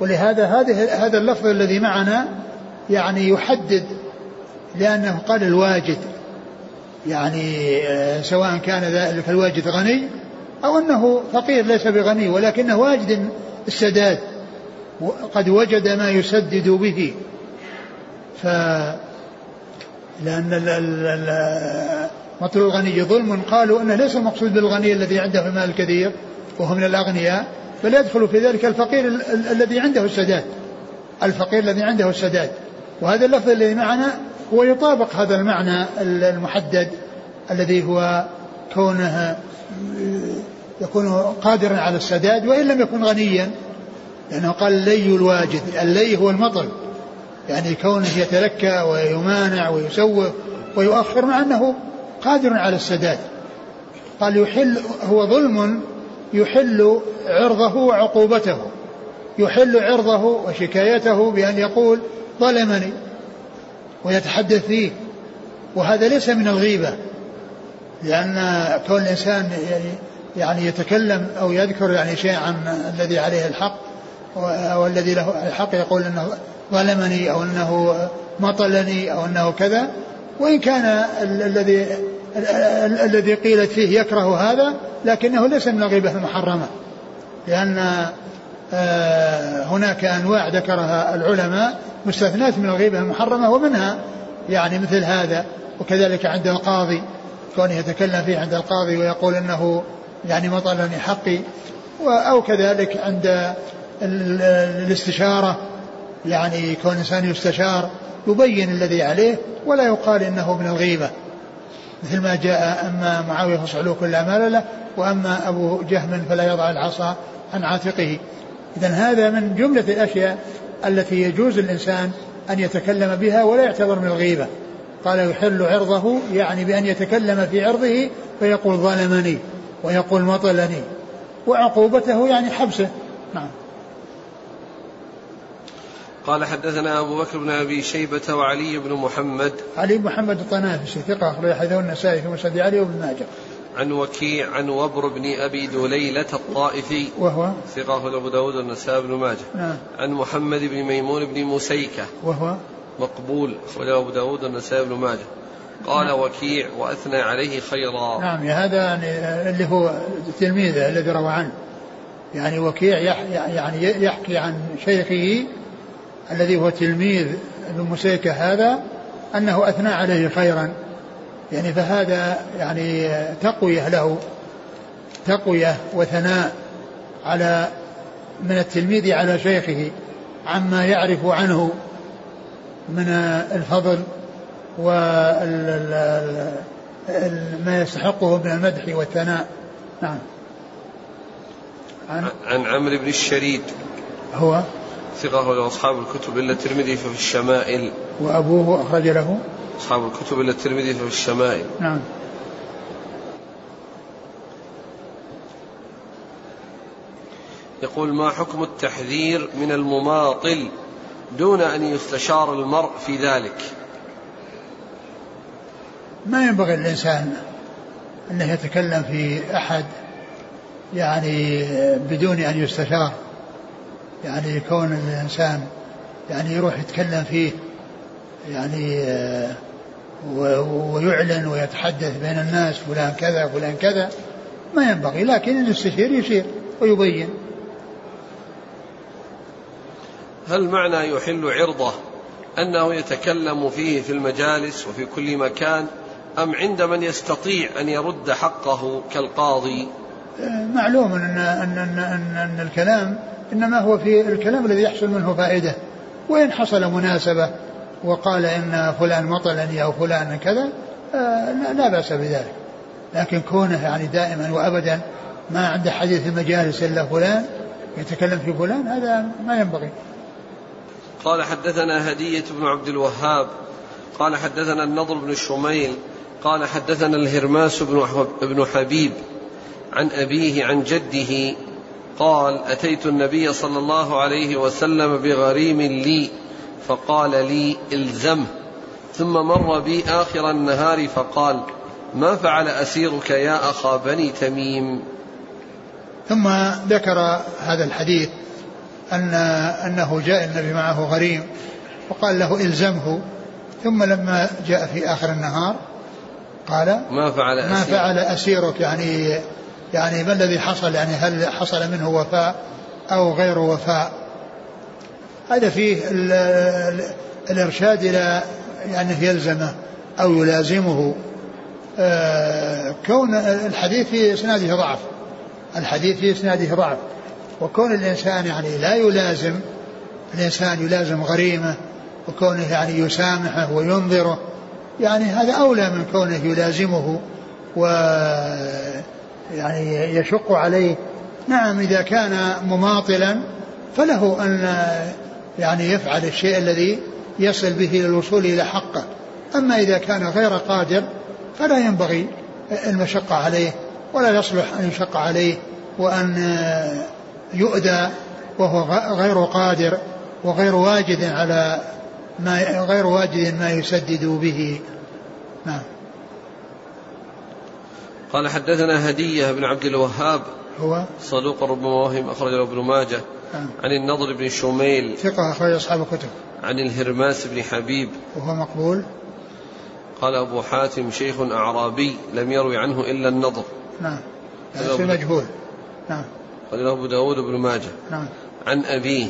ولهذا هذه هذا اللفظ الذي معنا يعني يحدد، لأنه قال الواجد، يعني سواء كان ذلك الواجد غني أو أنه فقير ليس بغني ولكنه واجد السداد قد وجد ما يسدد به. ف لأن مطلوب الغني ظلم، قالوا أنه ليس المقصود بالغني الذي عنده المال الكثير وهو من الأغنياء، بل يدخل في ذلك الفقير الذي عنده السداد، الفقير الذي عنده السداد. وهذا اللفظ الذي معنا هو يطابق هذا المعنى المحدد الذي هو كونه يكون قادرا على السداد وإن لم يكن غنيا، لأنه قال اللي الواجد، اللي هو المطل، يعني كونه يتلكى ويمانع ويسوف ويؤخر مع أنه قادر على السداد. قال يحل، هو ظلم يحل عرضه وعقوبته، يحل عرضه وشكايته بأن يقول ظلمني ويتحدث فيه، وهذا ليس من الغيبة، لأن كل إنسان يعني يتكلم أو يذكر يعني شيء عن الذي عليه الحق أو الذي له الحق يقول أنه ظلمني أو أنه مطلني أو أنه كذا، وإن كان الذي الذي قيلت فيه يكره هذا لكنه ليس من الغيبة المحرمة، لأن هناك أنواع ذكرها العلماء مستثنات من الغيبة المحرمة، ومنها يعني مثل هذا. وكذلك عند القاضي كونه يتكلم فيه عند القاضي ويقول أنه يعني مطلني حقي، أو كذلك عند الاستشارة، يعني كون إنسان يستشار يبين الذي عليه ولا يقال إنه من الغيبة، مثل ما جاء أما معاوية فصعلوه كل أعمال له، وأما أبو جهم فلا يضع العصا عن عاتقه. إذن هذا من جملة الأشياء التي يجوز الإنسان أن يتكلم بها ولا يعتبر من الغيبة. قال يحل عرضه، يعني بأن يتكلم في عرضه فيقول ظلمني ويقول مطلني، وعقوبته يعني حبسه. نعم. قال حدثنا أبو بكر بن أبي شيبة وعلي بن محمد، علي بن محمد الطنافسي ثقة أخرج حديثه النسائي في مسند علي وابن ماجه، عن وكيع عن وبر بن أبي دليلة الطائفي وهو ثقة أخرج أبو داود والنسائي بن ماجه، نعم. عن محمد بن ميمون بن مسيكة وهو مقبول أخرج أبو داود والنسائي بن ماجه، قال نعم. وكيع وأثنى عليه خيرا. نعم، هذا يعني اللي هو تلميذه الذي روى عنه، يعني وكيع يعني يحكي عن شيخه الذي هو تلميذ ابن مسيكة هذا أنه أثنى عليه خيرا، يعني فهذا يعني تقوية له، تقوية وثناء على من التلميذ على شيخه عما يعرف عنه من الفضل وما يستحقه من المدح والثناء. نعم. عن, عن عمرو بن الشريد هو ثقة لأصحاب الكتب إلا الترمذي ففي الشمائل، وأبوه أخرج له أصحاب الكتب إلا الترمذي ففي الشمائل. نعم. يقول ما حكم التحذير من المماطل دون أن يستشار المرء في ذلك؟ ما ينبغي الإنسان أنه يتكلم في أحد يعني بدون أن يستشار، يعني كون الإنسان يعني يروح يتكلم فيه يعني ويعلن ويتحدث بين الناس فلان كذا فلان كذا، ما ينبغي، لكن الاستشير يشير ويبين. هل معنى يحل عرضه أنه يتكلم فيه في المجالس وفي كل مكان، أم عند من يستطيع أن يرد حقه كالقاضي؟ معلوم أن, أن, أن, أن الكلام إنما هو في الكلام الذي يحصل منه فائدة، وإن حصل مناسبة وقال إن فلان مطلني أو فلان كذا آه لا بأس بذلك، لكن كونه يعني دائما وأبدا ما عنده حديث المجالس إلا فلان يتكلم في فلان، هذا ما ينبغي. قال حدثنا هدية بن عبد الوهاب قال حدثنا النضر بن شميل قال حدثنا الهرماس بن حبيب عن أبيه عن جده قال أتيت النبي صلى الله عليه وسلم بغريم لي فقال لي إلزمه، ثم مر بي آخر النهار فقال ما فعل أسيرك يا أخا بني تميم؟ ثم ذكر هذا الحديث أن أنه جاء النبي معه غريم وقال له إلزمه، ثم لما جاء في آخر النهار قال ما فعل أسيرك, ما فعل أسيرك يعني يعني ما الذي حصل، يعني هل حصل منه وفاء أو غير وفاء. هذا فيه ال ال الإرشاد إلى يعني يلزمه أو يلازمه. آه كون الحديث في إسناده ضعف، الحديث في إسناده ضعف، وكون الإنسان يعني لا يلازم، الإنسان يلازم غريمه وكونه يعني يسامحه وينظره، يعني هذا أولى من كونه يلازمه و يعني يشق عليه. نعم إذا كان مماطلا فله أن يعني يفعل الشيء الذي يصل به للوصول إلى حقه، أما إذا كان غير قادر فلا ينبغي المشقة عليه ولا يصلح أن يشق عليه وأن يؤذى وهو غير قادر وغير واجد على ما غير واجد ما يسدد به. نعم. قال حدثنا هدية بن عبد الوهاب هو صدوق ربما وهم، أخرج له ابن ماجه. نعم. عن النضر بن شميل ثقة أخرج أصحاب الكتب. عن الهرماس بن حبيب وهو مقبول. قال أبو حاتم شيخ أعرابي لم يروي عنه إلا النضر. نعم هذا مجهول. نعم قال له أبو داود بن ماجه. نعم عن أبيه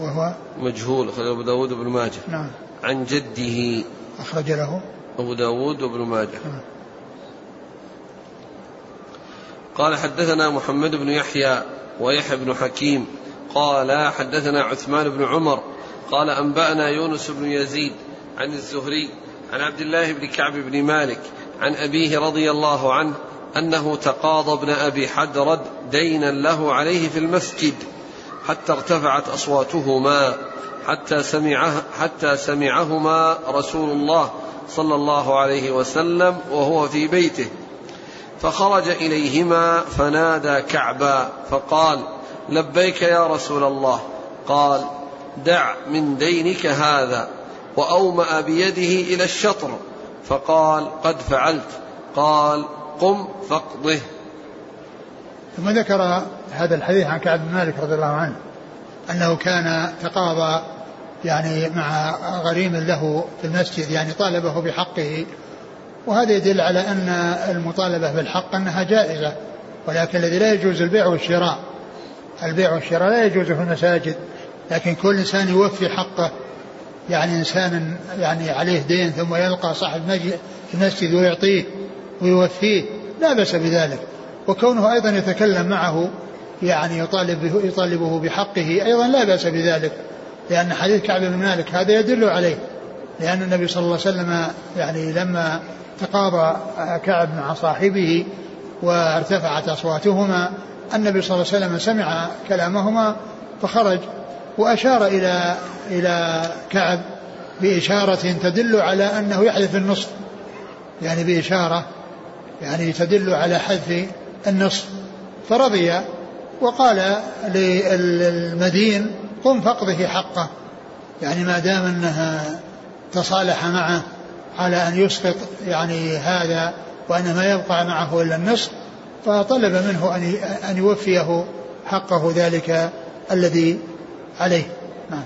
وهو مجهول، قال أبو داود بن ماجه. نعم عن جده أخرج له أبو داود بن ماجه. نعم. قال حدثنا محمد بن يحيى ويحيى بن حكيم قال حدثنا عثمان بن عمر قال أنبأنا يونس بن يزيد عن الزهري عن عبد الله بن كعب بن مالك عن أبيه رضي الله عنه أنه تقاضى ابن أبي حدرد دينا له عليه في المسجد حتى ارتفعت أصواتهما حتى سمعه حتى سمعهما رسول الله صلى الله عليه وسلم وهو في بيته، فخرج إليهما فنادى كعبا فقال لبيك يا رسول الله، قال دع من دينك هذا، وأومأ بيده إلى الشطر فقال قد فعلت، قال قم فاقضه. ثم ذكر هذا الحديث عن كعب بن مالك رضي الله عنه أنه كان تقاضى يعني مع غريم له في المسجد، يعني طالبه بحقه، وهذا يدل على أن المطالبة بالحق أنها جائزة، ولكن الذي لا يجوز البيع والشراء، البيع والشراء لا يجوز في المساجد، لكن كل إنسان يوفي حقه. يعني إنسان يعني عليه دين ثم يلقى صاحب المسجد ويعطيه ويوفيه لا بأس بذلك، وكونه أيضا يتكلم معه يعني يطالبه, يطالبه بحقه أيضا لا بأس بذلك، لأن حديث كعب بن مالك هذا يدل عليه، لأن النبي صلى الله عليه وسلم يعني لما تقاضى كعب مع صاحبه وارتفعت أصواتهما النبي صلى الله عليه وسلم سمع كلامهما فخرج، وأشار إلى إلى كعب بإشارة تدل على أنه يحذف النصف، يعني بإشارة يعني تدل على حذف النصف، فرضي وقال للمدين قم فاقضه حقه، يعني ما دام أنها تصالح معه على أن يسقط يعني هذا وأن ما يبقى معه إلا النصف، فطلب منه أن يوفيه حقه ذلك الذي عليه. نعم.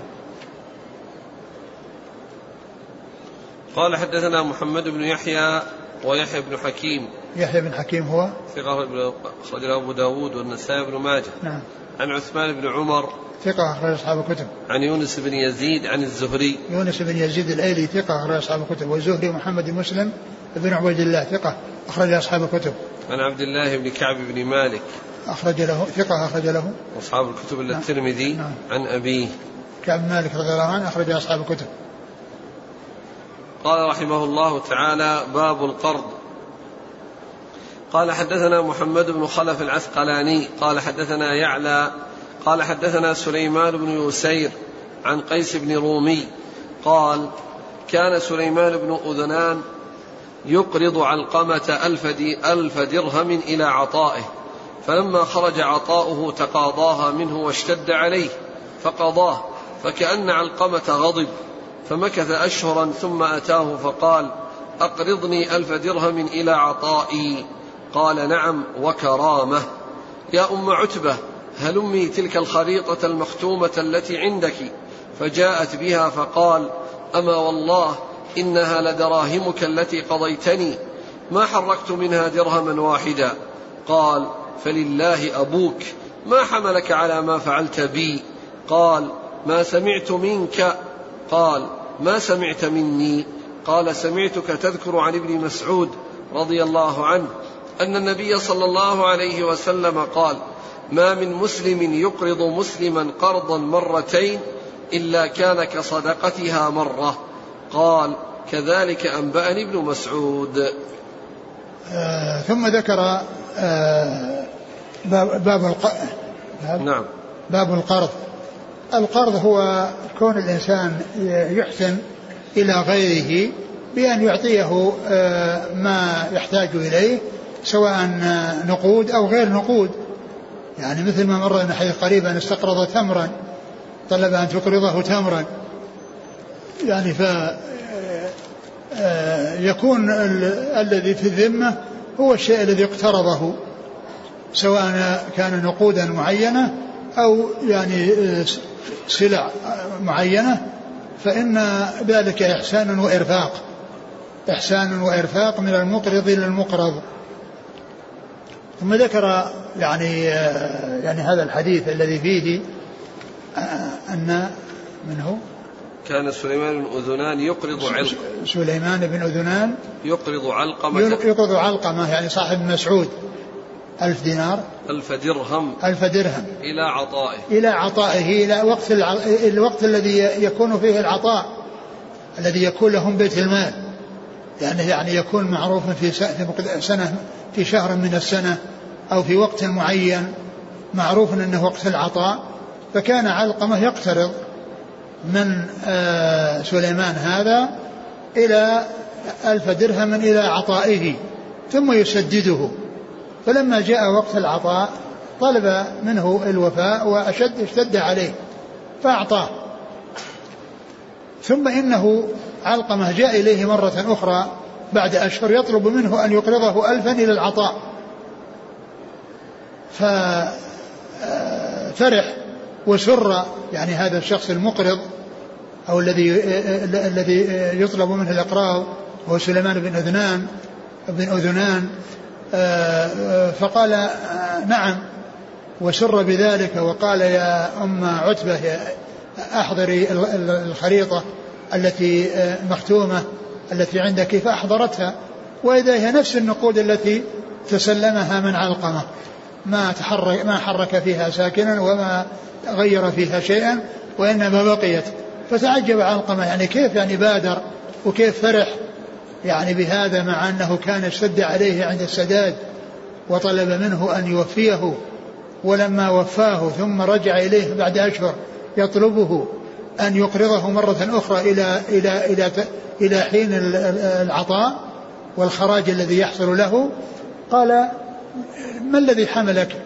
قال حدثنا محمد بن يحيى ويحيى بن حكيم، يحيى بن حكيم هو ثقة أخرج له أبو داود والنسائي بن ماجه. نعم. عن عثمان بن عمر ثقة أخرج أصحاب الكتب. عن يونس بن يزيد عن الزهري، يونس بن يزيد الأيلي ثقة أخرج أصحاب الكتب، والزهري محمد بن مسلم ابن عبيد الله ثقة أخرج أصحاب الكتب. عن عبد الله بن كعب بن مالك أخرج له ثقة أخرج له أصحاب الكتب إلا الترمذي. نعم. عن أبيه كعب مالك رضي الله عنه أخرج أصحاب الكتب. قال رحمه الله تعالى باب القرض. قال حدثنا محمد بن خلف العسقلاني قال حدثنا يعلى قال حدثنا سليمان بن يسير عن قيس بن رومي قال كان سليمان بن أذنان يقرض علقمة ألف درهم إلى عطائه، فلما خرج عطاؤه تقاضاها منه واشتد عليه فقضاه، فكأن علقمة غضب فمكث أشهرا ثم أتاه فقال: أقرضني ألف درهم إلى عطائي. قال: نعم وكرامة. يا أم عتبة، هلمي تلك الخريطة المختومة التي عندك. فجاءت بها فقال: أما والله إنها لدراهمك التي قضيتني، ما حركت منها درهما واحدا. قال: فلله أبوك، ما حملك على ما فعلت بي؟ قال: ما سمعت منك. قال: ما سمعت مني؟ قال: سمعتك تذكر عن ابن مسعود رضي الله عنه أن النبي صلى الله عليه وسلم قال: ما من مسلم يقرض مسلما قرضا مرتين إلا كان كصدقتها مرة. قال: كذلك أنبأني ابن مسعود. آه ثم ذكر آه باب, باب, الق... باب, نعم. باب القرض. القرض هو كون الإنسان يحسن إلى غيره بأن يعطيه آه ما يحتاج إليه، سواء نقود أو غير نقود. يعني مثل ما مر من حديث قريبا استقرض تمرا، طلب أن تقرضه تمرا، يعني فيكون الذي في الذمة هو الشيء الذي اقترضه، سواء كان نقودا معينة أو يعني سلع معينة، فإن ذلك إحسان وإرفاق، إحسان وإرفاق من المقرض للمقرض. ثم ذكر يعني يعني هذا الحديث الذي فيه أن منه كان سليمان بن أذنان يقرض علقمة. سليمان بن أذنان يقرض علقمة يقرض علقمة يعني صاحب مسعود ألف دينار ألف درهم ألف درهم إلى عطائه إلى عطائه إلى وقت الوقت الذي يكون فيه العطاء، الذي يكون لهم بيت المال، يعني يعني يكون معروفا في سنة في شهر من السنة أو في وقت معين معروف أنه وقت العطاء. فكان علقمة يقترض من سليمان هذا إلى ألف درهم إلى عطائه ثم يسدده. فلما جاء وقت العطاء طلب منه الوفاء وأشد اشتد عليه فأعطاه. ثم إنه علقمة جاء إليه مرة أخرى بعد أشهر يطلب منه أن يقرضه ألفا إلى العطاء، ففرح وسر يعني هذا الشخص المقرض أو الذي الذي يطلب منه الإقراض هو سليمان بن أذنان بن أذنان فقال نعم وسر بذلك. وقال يا أم عتبة أحضري الخريطة التي مختومة التي عندك، فأحضرتها وإذا هي نفس النقود التي تسلمها من علقمة، ما تحرك ما حرك فيها ساكنا وما غير فيها شيئا وإنما بقيت. فتعجب علقمة يعني كيف يعني بادر وكيف فرح يعني بهذا، مع أنه كان اشتد عليه عند السداد وطلب منه أن يوفيه، ولما وفاه ثم رجع إليه بعد أشهر يطلبه أن يقرضه مرة أخرى إلى إلى إلى إلى حين العطاء والخراج الذي يحصل له. قال ما الذي حملك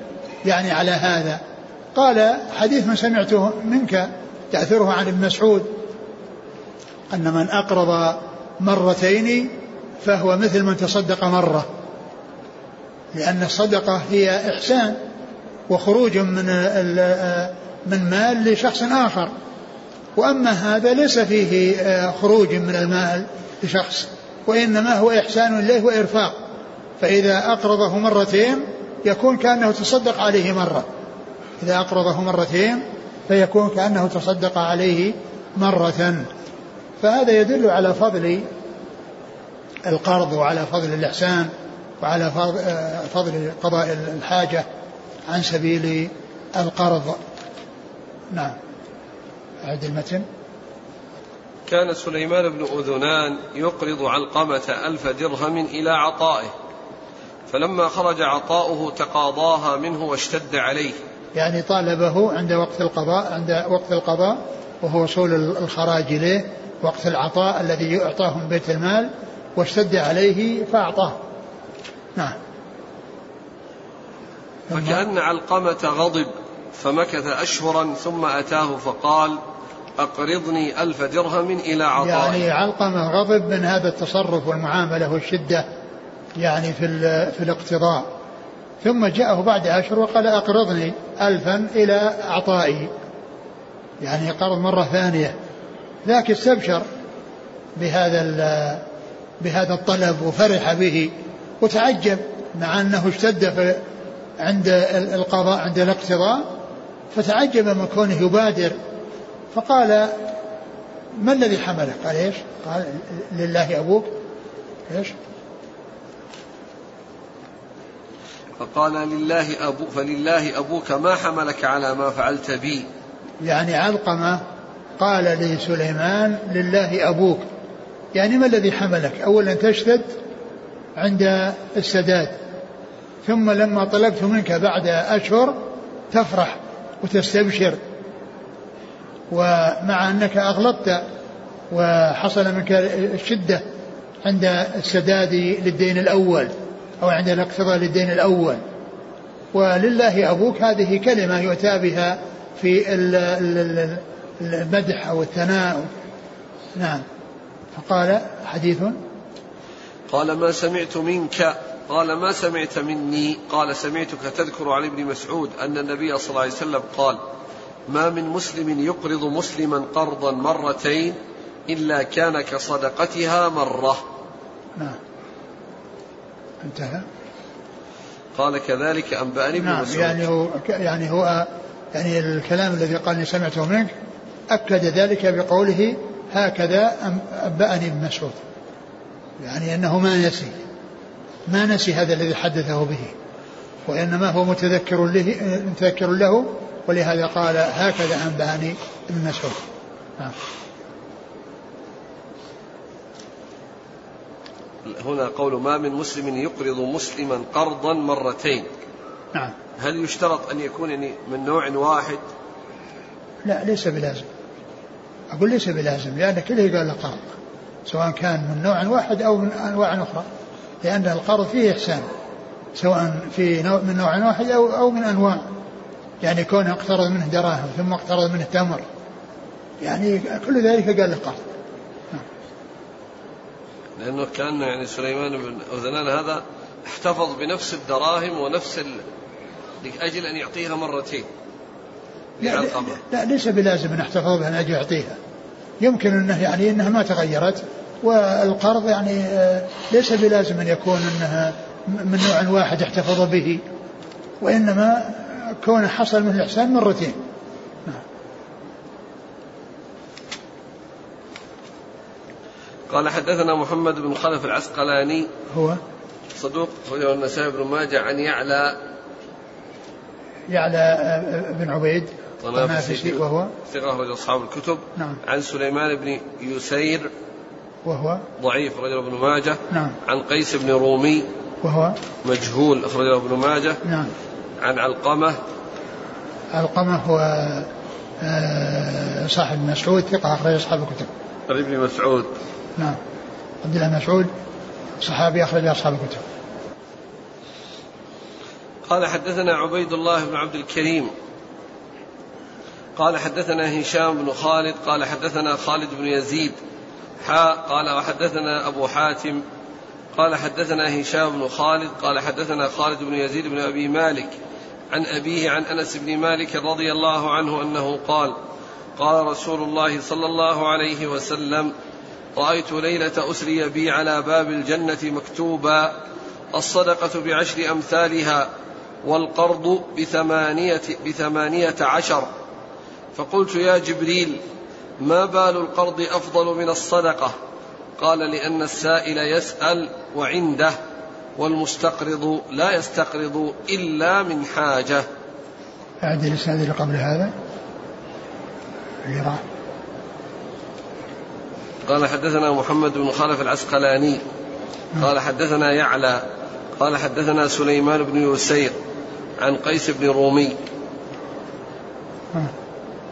يعني على هذا؟ قال حديث ما سمعته منك تأثره عن ابن مسعود أن من أقرض مرتين فهو مثل من تصدق مرة، لأن الصدقة هي إحسان وخروج من من مال لشخص آخر، وأما هذا ليس فيه خروج من المال لشخص وإنما هو إحسان إليه وإرفاق. فإذا أقرضه مرتين يكون كأنه تصدق عليه مرة، إذا أقرضه مرتين فيكون كأنه تصدق عليه مرة. فهذا يدل على فضل القرض وعلى فضل الإحسان وعلى فضل قضاء الحاجة عن سبيل القرض. نعم. أعد المتن. كان سليمان بن أذنان يقرض علقمة ألف درهم إلى عطائه، فلما خرج عطاؤه تقاضاها منه واشتد عليه، يعني طالبه عند وقت القضاء عند وقت القضاء وهو وصول الخراج إليه وقت العطاء الذي يعطاه من بيت المال، واشتد عليه فأعطاه. نعم. فكأن علقمة غضب، فمكث أشهرا ثم أتاه فقال أقرضني ألف درهم إلى عطائي. يعني علقمة غضب من هذا التصرف والمعاملة والشدة يعني في في الاقتضاء. ثم جاءه بعد أشهر وقال أقرضني ألفا إلى عطائي، يعني قرض مرة ثانية، ذاك استبشر بهذا بهذا الطلب وفرح به وتعجب، مع أنه اشتد في عند القضاء عند الاقتضاء، فتعجب من كونه يبادر. فقال ما الذي حملك؟ قال ايش؟ قال لله أبوك ايش؟ فقال لله أبو فلله أبوك ما حملك على ما فعلت بي. يعني علقمة قال لسليمان لله أبوك، يعني ما الذي حملك؟ أولا تشتد عند السداد، ثم لما طلبت منك بعد أشهر تفرح وتستبشر، ومع أنك أغلطت وحصل منك الشدة عند السداد للدين الأول أو عند الاقتضاء للدين الأول. ولله أبوك هذه كلمة يؤتى بها في المدح أو الثناء. نعم. فقال حديث قال ما سمعت منك قال ما سمعت مني قال سمعتك تذكر عن ابن مسعود أن النبي صلى الله عليه وسلم قال ما من مسلم يقرض مسلما قرضا مرتين إلا كان كصدقتها مرة. نعم انتهى. قال كذلك أنبأني ابن نعم مسعود. يعني هو يعني هو يعني الكلام الذي قال سمعته منك أكد ذلك بقوله هكذا أنبأني ابن مسعود، يعني أنه ما نسي ما نسي هذا الذي حدثه به، وإنما هو متذكر له متذكر له ولهذا قال هكذا أنبأني ابن مسعود. نعم. هنا قول ما من مسلم يقرض مسلما قرضا مرتين. نعم. هل يشترط أن يكون من نوع واحد؟ لا، ليس بلازم. أقول ليس بلازم، لأن كله قال قرض سواء كان من نوع واحد أو من أنواع أخرى، لأن القرض فيه إحسان سواء في نوع من نوع واحد أو أو من أنواع، يعني كونه اقترض منه دراهم ثم اقترض منه تمر، يعني كل ذلك قال قرض. لأنه كان يعني سليمان بن أذنان هذا احتفظ بنفس الدراهم ونفس ال... لأجل أن يعطيها مرتين. لا, لا ليس بلازم أن احتفظ بها من أجل يعطيها، يمكن أنه يعني أنها ما تغيرت، والقرض يعني ليس بلازم أن يكون أنها من نوع واحد احتفظ به، وإنما كون حصل من الإحسان مرتين. قال حدثنا محمد بن خلف العسقلاني هو صدوق هو النسائي بن ماجه عن يعلى يعلى بن عبيد طنافسي وهو ثقة رجل أصحاب الكتب. نعم. عن سليمان بن يسير وهو ضعيف رجل ابن ماجه. نعم. عن قيس بن رومي وهو مجهول رجل ابن ماجه. نعم. عن علقمة علقمة هو صاحب مسعود ثقة رجل أصحاب الكتب قريب ابن مسعود. نعم. عبد الله بن مسعود صحابي أخرج أصحاب الكتب. قال حدثنا عبيد الله بن عبد الكريم قال حدثنا هشام بن خالد قال حدثنا خالد بن يزيد حا قال وحدثنا أبو حاتم قال حدثنا هشام بن خالد قال حدثنا خالد بن يزيد بن أبي مالك عن أبيه عن أنس بن مالك رضي الله عنه أنه قال قال رسول الله صلى الله عليه وسلم رأيت ليلة أسري بي على باب الجنة مكتوبا الصدقة بعشر أمثالها والقرض بثمانية, بثمانية عشر، فقلت يا جبريل ما بال القرض أفضل من الصدقة؟ قال لأن السائل يسأل وعنده والمستقرض لا يستقرض إلا من حاجة. أعد الإسناد اللي قبل هذا اللي راح. قال حدثنا محمد بن خلف العسقلاني قال حدثنا يعلى قال حدثنا سليمان بن يسير عن قيس بن رومي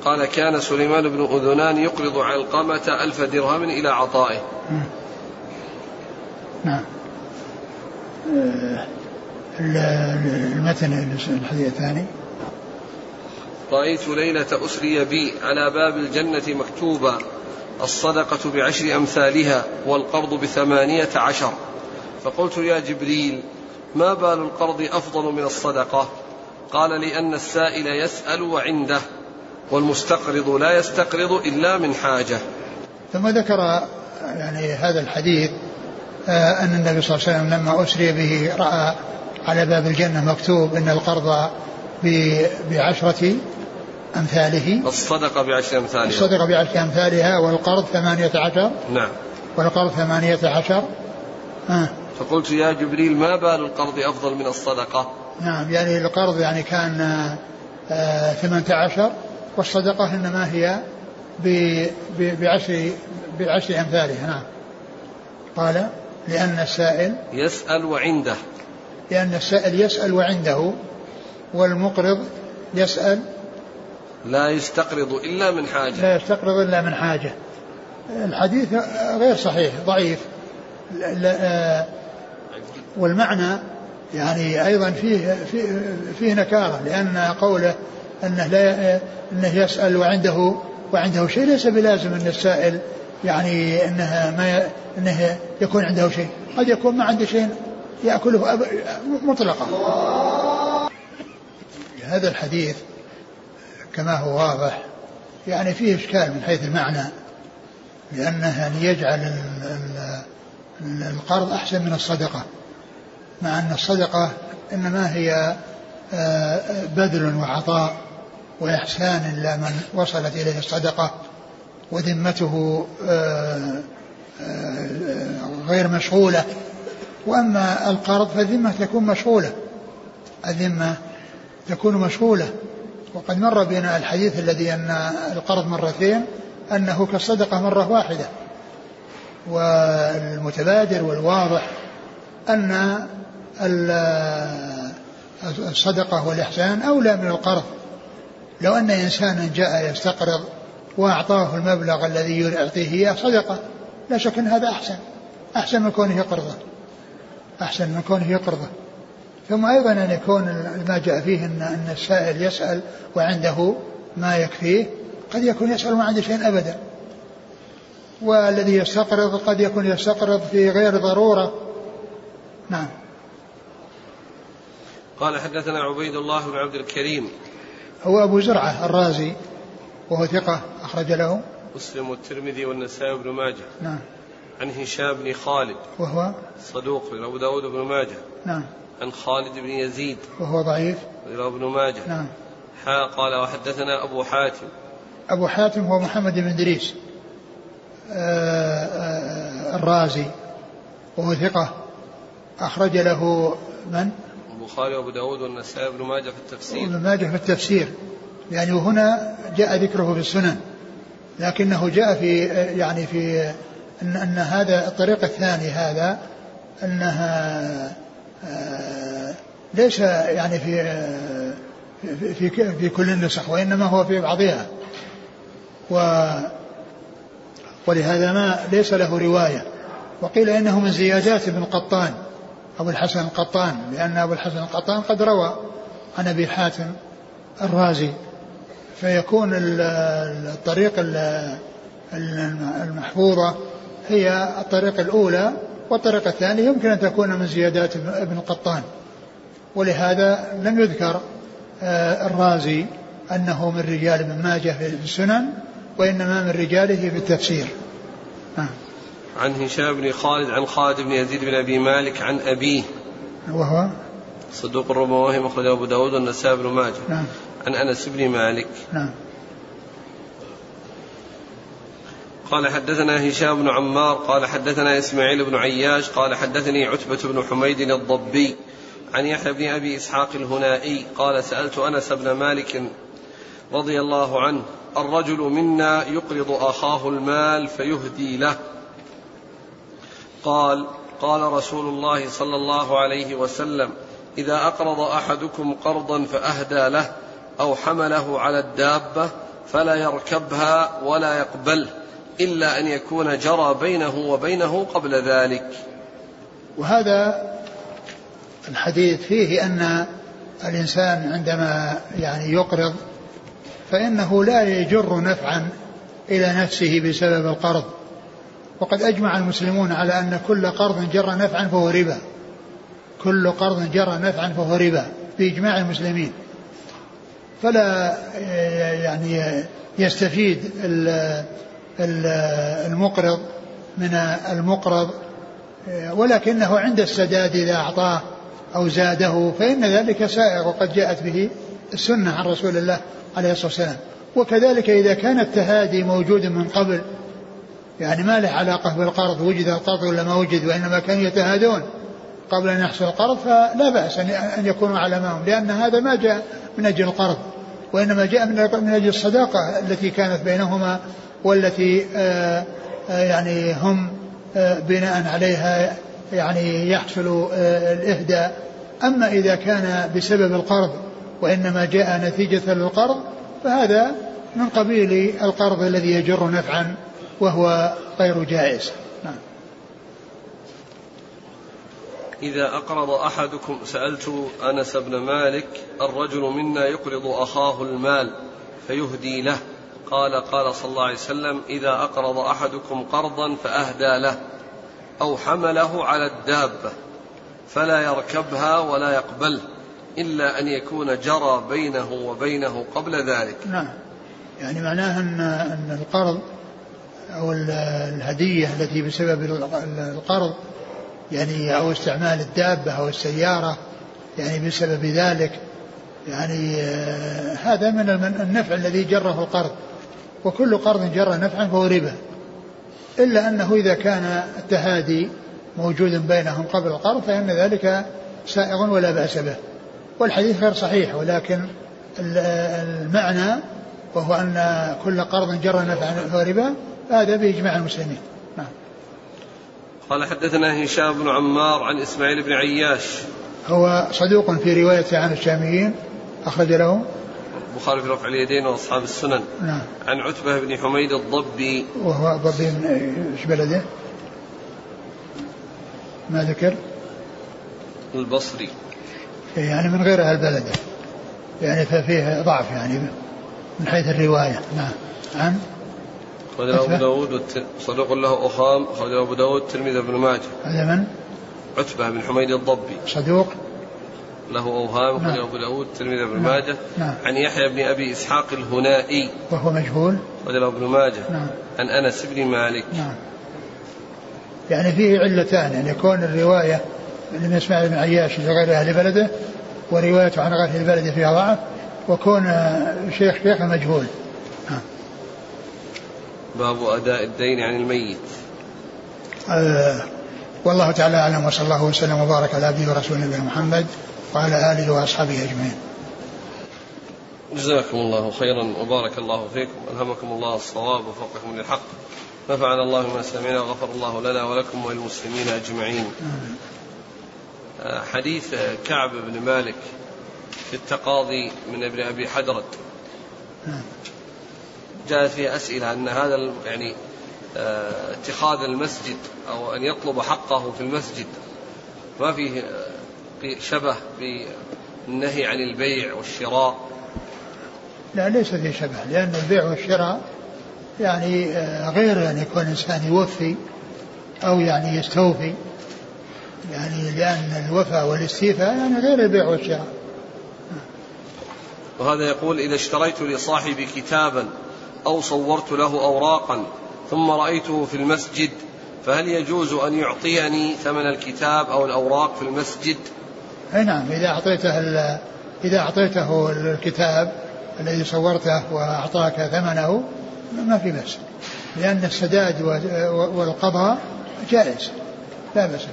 قال كان سليمان بن أذنان يقرض علقمة ألف درهم إلى عطائه. نعم. المتن الحديث الثاني رأيت ليلة أسري بي على باب الجنة مكتوبة الصدقة بعشر أمثالها والقرض بثمانية عشر، فقلت يا جبريل ما بال القرض أفضل من الصدقة؟ قال لأن السائل يسأل وعنده، والمستقرض لا يستقرض إلا من حاجة. ثم ذكر يعني هذا الحديث أن النبي صلى الله عليه وسلم لما أسري به رأى على باب الجنة مكتوب أن القرض بعشرة أمثاله، الصدقة بعشر أمثالها الصدقة بعشر أمثالها والقرض ثمانية عشر. نعم والقرض ثمانية عشر. آه. فقلت يا جبريل ما بال القرض أفضل من الصدقة؟ نعم يعني القرض يعني كان آه ثمانية عشر والصدقة إنما هي بعشر بعشر أمثالها. نعم قال لأن السائل يسأل وعنده، لأن السائل يسأل وعنده والمقرض يسأل لا يستقرض إلا من حاجة لا يستقرض إلا من حاجة. الحديث غير صحيح ضعيف، والمعنى يعني أيضا فيه فيه نكارة، لأن قوله أنه لا أنه يسأل وعنده وعنده شيء ليس بلازم أن السائل يعني أنها ما أنه يكون عنده شيء، قد يكون ما عنده شيء يأكله مطلقا. هذا الحديث كما هو واضح يعني فيه إشكال من حيث المعنى، لأنه يعني يجعل القرض أحسن من الصدقة، مع أن الصدقة إنما هي بذل وعطاء وإحسان إلى من وصلت إليه الصدقة، وذمته غير مشغولة، وأما القرض فالذمة تكون مشغولة، الذمة تكون مشغولة. وقد مر بنا الحديث الذي أن القرض مرتين أنه كالصدقة مرة واحدة، والمتبادر والواضح أن الصدقة والإحسان أولى من القرض. لو أن إنسانا جاء يستقرض وأعطاه المبلغ الذي يعطيه إياه صدقة لا شك أن هذا أحسن أحسن من كونه قرضه أحسن من كونه قرضه. ثم أيضا أن يكون ما جاء فيه أن السائل يسأل وعنده ما يكفيه، قد يكون يسأل ما عنده شيء أبدا، والذي يستقرض قد يكون يستقرض في غير ضرورة. نعم. قال حدثنا عبيد الله بن عبد الكريم، هو أبو زرعة الرازي وهو ثقة أخرج له مسلم والترمذي والنسائي وابن ماجه. نعم. عن هشام بن خالد وهو صدوق لأبو داود بن ماجه. نعم. عن خالد بن يزيد وهو ضعيف ابن ماجه. نعم. قال وحدثنا أبو حاتم، أبو حاتم هو محمد بن دريس الرازي وهو ثقة أخرج له من؟ البخاري وأبو داود والنسائي بن ماجه في التفسير. ابن ماجه في التفسير يعني هنا جاء ذكره في السنن، لكنه جاء في يعني في أن أن هذا الطريق الثاني هذا أنها ليس يعني في في في كل النسخ، وإنما هو في بعضها، و ولهذا ما ليس له رواية. وقيل إنه من زيادات ابن قطان أبو الحسن القطان، لأن أبو الحسن القطان قد روى عن أبي حاتم الرازي، فيكون الطريق المحفوظة هي الطريق الأولى، والطريقة الثانية يمكن أن تكون من زيادات ابن قطان، ولهذا لم يذكر الرازي أنه من رجال ابن ماجه في السنن، وإنما من رجاله في التفسير. آه. عن هشام بن خالد عن خالد بن يزيد بن أبي مالك عن أبيه وهو صدوق الرموه مخرجه أبو داود والنسائي بن ماجه. نعم. عن أنس بن مالك. نعم. قال حدثنا هشام بن عمار قال حدثنا إسماعيل بن عياش قال حدثني عتبة بن حميد الضبي عن يحيى بن أبي إسحاق الهنائي قال سألت أنس بن مالك رضي الله عنه الرجل منا يقرض أخاه المال فيهدي له، قال قال رسول الله صلى الله عليه وسلم إذا أقرض أحدكم قرضا فأهدى له أو حمله على الدابة فلا يركبها ولا يقبله إلا أن يكون جرى بينه وبينه قبل ذلك. وهذا الحديث فيه أن الإنسان عندما يعني يقرض فإنه لا يجر نفعا إلى نفسه بسبب القرض. وقد أجمع المسلمون على أن كل قرض جر نفعا فهو ربا، كل قرض جر نفعا فهو ربا بإجماع المسلمين، فلا يعني يستفيد المقرض من المقرض، ولكنه عند السداد إذا أعطاه أو زاده فإن ذلك سائغ، وقد جاءت به السنة عن رسول الله عليه الصلاة والسلام. وكذلك إذا كان التهادي موجودا من قبل، يعني ما له علاقة بالقرض، وجد القرض ولا ما وجد، وإنما كانوا يتهادون قبل أن يحصل القرض، فلا بأس أن يكونوا على ما هم، لأن هذا ما جاء من أجل القرض، وإنما جاء من أجل الصداقة التي كانت بينهما، والتي يعني هم بناء عليها يعني يحصل الإهداء. أما إذا كان بسبب القرض وإنما جاء نتيجة للقرض، فهذا من قبيل القرض الذي يجر نفعا وهو غير جائز. إذا أقرض أحدكم، سألت أنس بن مالك: الرجل منا يقرض أخاه المال فيهدي له، قال قال صلى الله عليه وسلم: إذا أقرض أحدكم قرضا فأهدى له أو حمله على الدابة فلا يركبها ولا يقبله إلا أن يكون جرى بينه وبينه قبل ذلك. نعم، يعني معناه أن القرض أو الهدية التي بسبب القرض يعني أو استعمال الدابة أو السيارة يعني بسبب ذلك، يعني هذا من النفع الذي جره القرض، وكل قرض جر نفعا فهو ربا، إلا أنه إذا كان التهادي موجودا بينهم قبل القرض فإن ذلك سائغ ولا بأس به. والحديث غير صحيح، ولكن المعنى وهو أن كل قرض جر نفعا فهو ربا، هذا بإجماع المسلمين. قال: حدثنا هشام بن عمار عن إسماعيل بن عياش، هو صدوق في روايته عن الشاميين، أخرج له البخاري في رفع اليدين وأصحاب السنن. نعم. عن عتبة بن حميد الضبي، وهو ضبي من إيش بلده؟ ما ذكر؟ البصري، يعني من غير أهل بلده، يعني ففيه ضعف يعني من حيث الرواية. نعم. عن أخرج له أبو داود، صدوق له أخام، أخرج له أبو داود تلميذ ابن ماجه. هذا من؟ عتبة بن حميد الضبي، صدوق له أوهام، أخرج له أبو داود تلميذ ابن ماجه. عن يحيى بن أبي إسحاق الهنائي، وهو مجهول، أخرج له ابن ماجه. نعم. عن أنس بن مالك. نعم. يعني فيه علتان، يعني يكون الرواية من إسماعيل بن عياش لغير أهل بلده، وروايته عن غير أهل بلده فيها ضعف، وكون شيخ شيخ مجهول. باب أداء الدين عن الميت. آه والله تعالى أعلم، وصلى الله وسلم وبارك على عبده ورسوله نبينا محمد وعلى آله وأصحابه أجمعين. جزاكم الله خيرا وبارك الله فيكم، ألهمكم الله الصواب ووفقكم للحق، نفعنا الله بما سمعنا، غفر الله لنا ولكم وللمسلمين أجمعين. آه حديث كعب بن مالك في التقاضي من ابن أبي حدرد، جاءت فيها أسئلة أن هذا يعني اتخاذ المسجد أو أن يطلب حقه في المسجد ما فيه شبه بالنهي عن البيع والشراء؟ لا، ليس فيه شبه، لأن البيع والشراء يعني غير أن يكون إنسان يوفي أو يعني يستوفي، يعني لأن الوفاء والاستيفاء يعني غير البيع والشراء. وهذا يقول: إذا اشتريت لصاحبي كتابا أو صورت له أوراقا ثم رأيته في المسجد، فهل يجوز أن يعطيني ثمن الكتاب أو الأوراق في المسجد؟ نعم، إذا أعطيته, إذا أعطيته الكتاب الذي صورته وأعطاك ثمنه ما في بأس، لأن السداد والقضاء جائز لا بأس.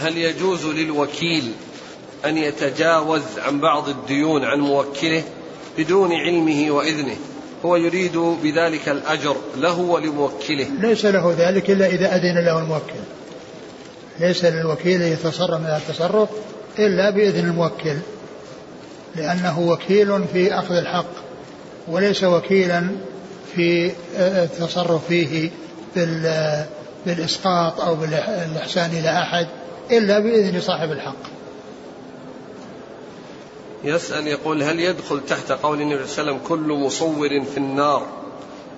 هل يجوز للوكيل أن يتجاوز عن بعض الديون عن موكله بدون علمه وإذنه، هو يريد بذلك الأجر له ولموكله؟ ليس له ذلك إلا إذا أذن له الموكل، ليس للوكيل يتصرف من التصرف إلا بإذن الموكل، لأنه وكيل في أخذ الحق وليس وكيلا في التصرف فيه بالإسقاط أو بالإحسان إلى أحد إلا بإذن صاحب الحق. يسأل يقول هل يدخل تحت قول النبي صلى الله عليه وسلم كل مصور في النار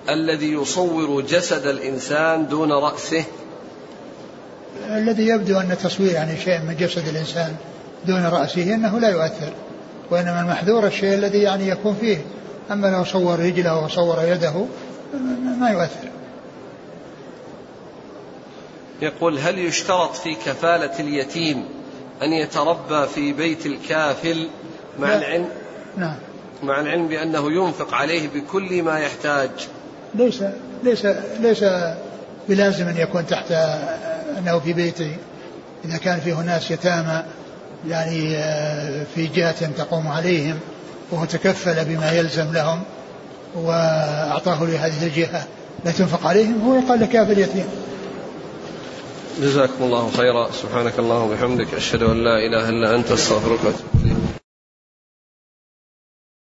الذي يصور جسد الإنسان دون رأسه؟ الذي يبدو أن تصوير يعني شيء من جسد الإنسان دون رأسه أنه لا يؤثر، وإنما المحذور الشيء الذي يعني يكون فيه، أما لو صور رجله وصور يده ما يؤثر. يقول هل يشترط في كفالة اليتيم أن يتربى في بيت الكافل مع لا. العلم نعم. مع العلم بأنه ينفق عليه بكل ما يحتاج؟ ليس ليس ليس بلازم أن يكون تحت أنه في بيته، إذا كان فيه ناس يتامى يعني في جهة تقوم عليهم وهو تكفل بما يلزم لهم وأعطاه لهذه الجهة لا تنفق عليهم، هو يقال لكافل يتيم. جزاكم الله خيرا. سبحانك اللهم وبحمدك، أشهد أن لا إله إلا أنت، استغفرك.